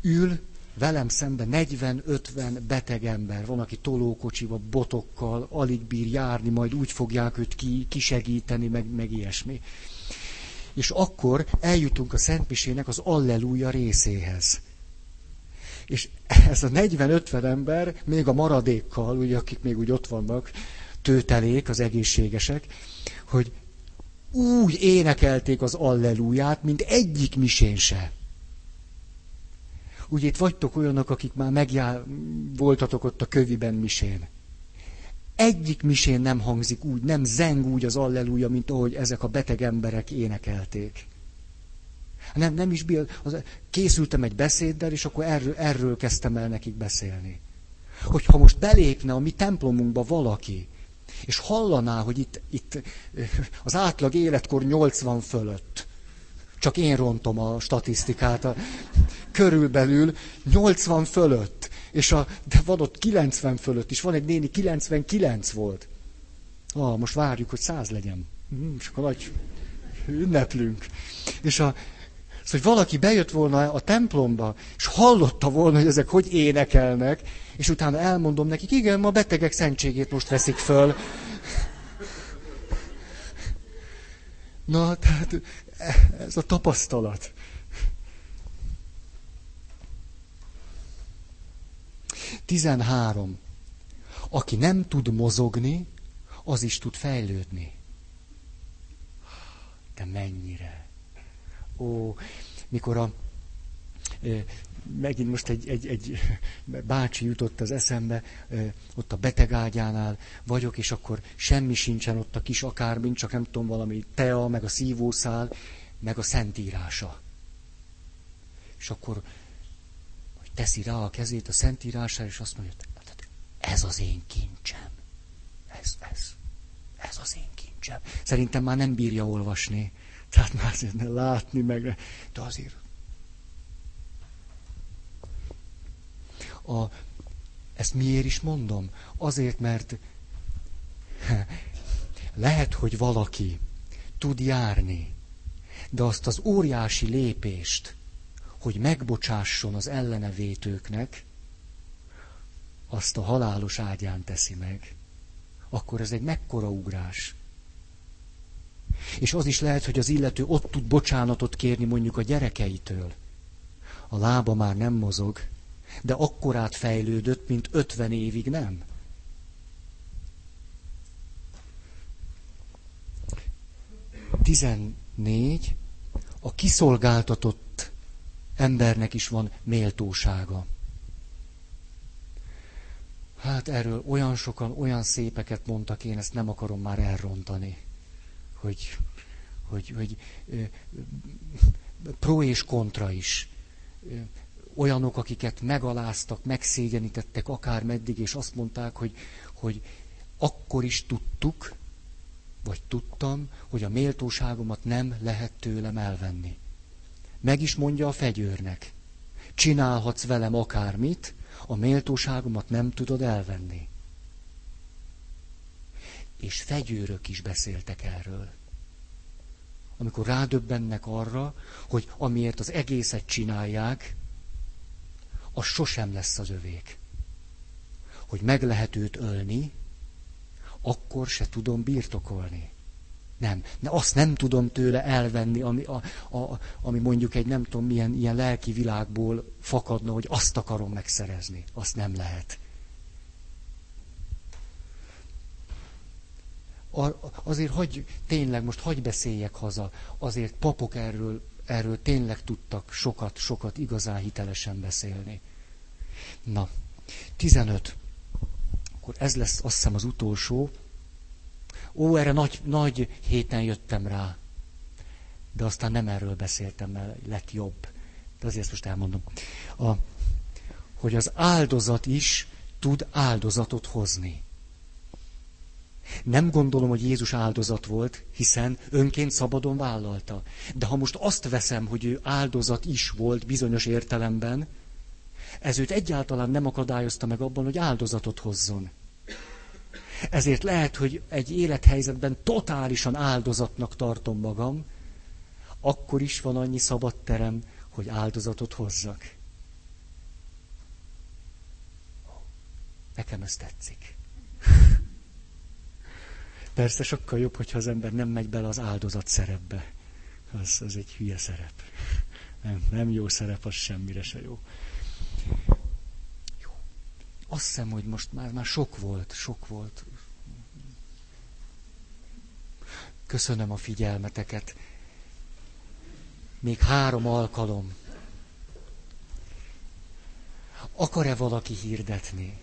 ül velem szemben negyven-ötven beteg ember. Van, aki tolókocsiba, botokkal, alig bír járni, majd úgy fogják őt ki, kisegíteni, meg, meg ilyesmi. És akkor eljutunk a szentmisének az alleluja részéhez. És ez a negyven-ötven ember, még a maradékkal, ugye, akik még úgy ott vannak, tőtelék, az egészségesek, hogy úgy énekelték az allelúját, mint egyik misén se. Ugye itt vagytok olyanok, akik már megjár, voltatok ott a köviben misén. Egyik misén nem hangzik úgy, nem zeng úgy az allelúja, mint ahogy ezek a beteg emberek énekelték. Nem, nem is bír, az, készültem egy beszéddel, és akkor erről, erről kezdtem el nekik beszélni. Hogyha most belépne a mi templomunkba valaki, és hallaná, hogy itt, itt az átlag életkor nyolcvan fölött, csak én rontom a statisztikát, a, körülbelül nyolcvan fölött, és a, de van ott kilencven fölött is, van egy néni, kilencvenkilenc volt. Ah, most várjuk, hogy száz legyen. Hm, és akkor nagy ünneplünk. És a Szóval, hogy valaki bejött volna a templomba, és hallotta volna, hogy ezek hogy énekelnek, és utána elmondom nekik, igen, ma a betegek szentségét most veszik föl. Na, tehát ez a tapasztalat. tizenhárom. Aki nem tud mozogni, az is tud fejlődni. De mennyire... Ó, mikor a, megint most egy, egy, egy bácsi jutott az eszembe, ott a betegágyánál vagyok, és akkor semmi sincsen ott a kis akármint, csak nem tudom, valami tea, meg a szívószál, meg a szentírása. És akkor hogy teszi rá a kezét a szentírására, és azt mondja, ez az én kincsem. Ez, ez. Ez az én kincsem. Szerintem már nem bírja olvasni. Tehát már azért látni, meg... De azért... A... Ezt miért is mondom? Azért, mert lehet, hogy valaki tud járni, de azt az óriási lépést, hogy megbocsásson az ellenevétőknek, azt a halálos ágyán teszi meg. Akkor ez egy mekkora ugrás. És az is lehet, hogy az illető ott tud bocsánatot kérni mondjuk a gyerekeitől. A lába már nem mozog, de akkorát fejlődött, mint ötven évig nem. tizennégy. A kiszolgáltatott embernek is van méltósága. Hát erről olyan sokan, olyan szépeket mondtak, én ezt nem akarom már elrontani. Hogy, hogy, hogy pro és kontra is. Olyanok, akiket megaláztak, megszégyenítettek akármeddig, és azt mondták, hogy, hogy akkor is tudtuk, vagy tudtam, hogy a méltóságomat nem lehet tőlem elvenni. Meg is mondja a fegyőrnek, csinálhatsz velem akármit, a méltóságomat nem tudod elvenni. És fegyőrök is beszéltek erről. Amikor rádöbbennek arra, hogy amiért az egészet csinálják, az sosem lesz az övék. Hogy meg lehet őt ölni, akkor se tudom birtokolni. Nem, de azt nem tudom tőle elvenni, ami, a, a, ami mondjuk egy nem tudom milyen ilyen lelki világból fakadna, hogy azt akarom megszerezni. Azt nem lehet. Azért hagy, tényleg most hagy beszéljek haza, azért papok erről, erről tényleg tudtak sokat, sokat igazán hitelesen beszélni. Na, tizenöt. Akkor ez lesz azt hiszem az utolsó. Ó, erre nagy, nagy héten jöttem rá, de aztán nem erről beszéltem, mert lett jobb. De azért ezt most elmondom. A, hogy az áldozat is tud áldozatot hozni. Nem gondolom, hogy Jézus áldozat volt, hiszen önként szabadon vállalta. De ha most azt veszem, hogy ő áldozat is volt bizonyos értelemben, ez őt egyáltalán nem akadályozta meg abban, hogy áldozatot hozzon. Ezért lehet, hogy egy élethelyzetben totálisan áldozatnak tartom magam, akkor is van annyi szabad terem, hogy áldozatot hozzak. Nekem ez tetszik. Persze sokkal jobb, hogyha az ember nem megy bele az áldozat szerepbe. Az, az egy hülye szerep. Nem, nem jó szerep, az semmire se jó. Jó. Azt hiszem, hogy most már, már sok volt, sok volt. Köszönöm a figyelmeteket. Még három alkalom. Akar-e valaki hirdetni?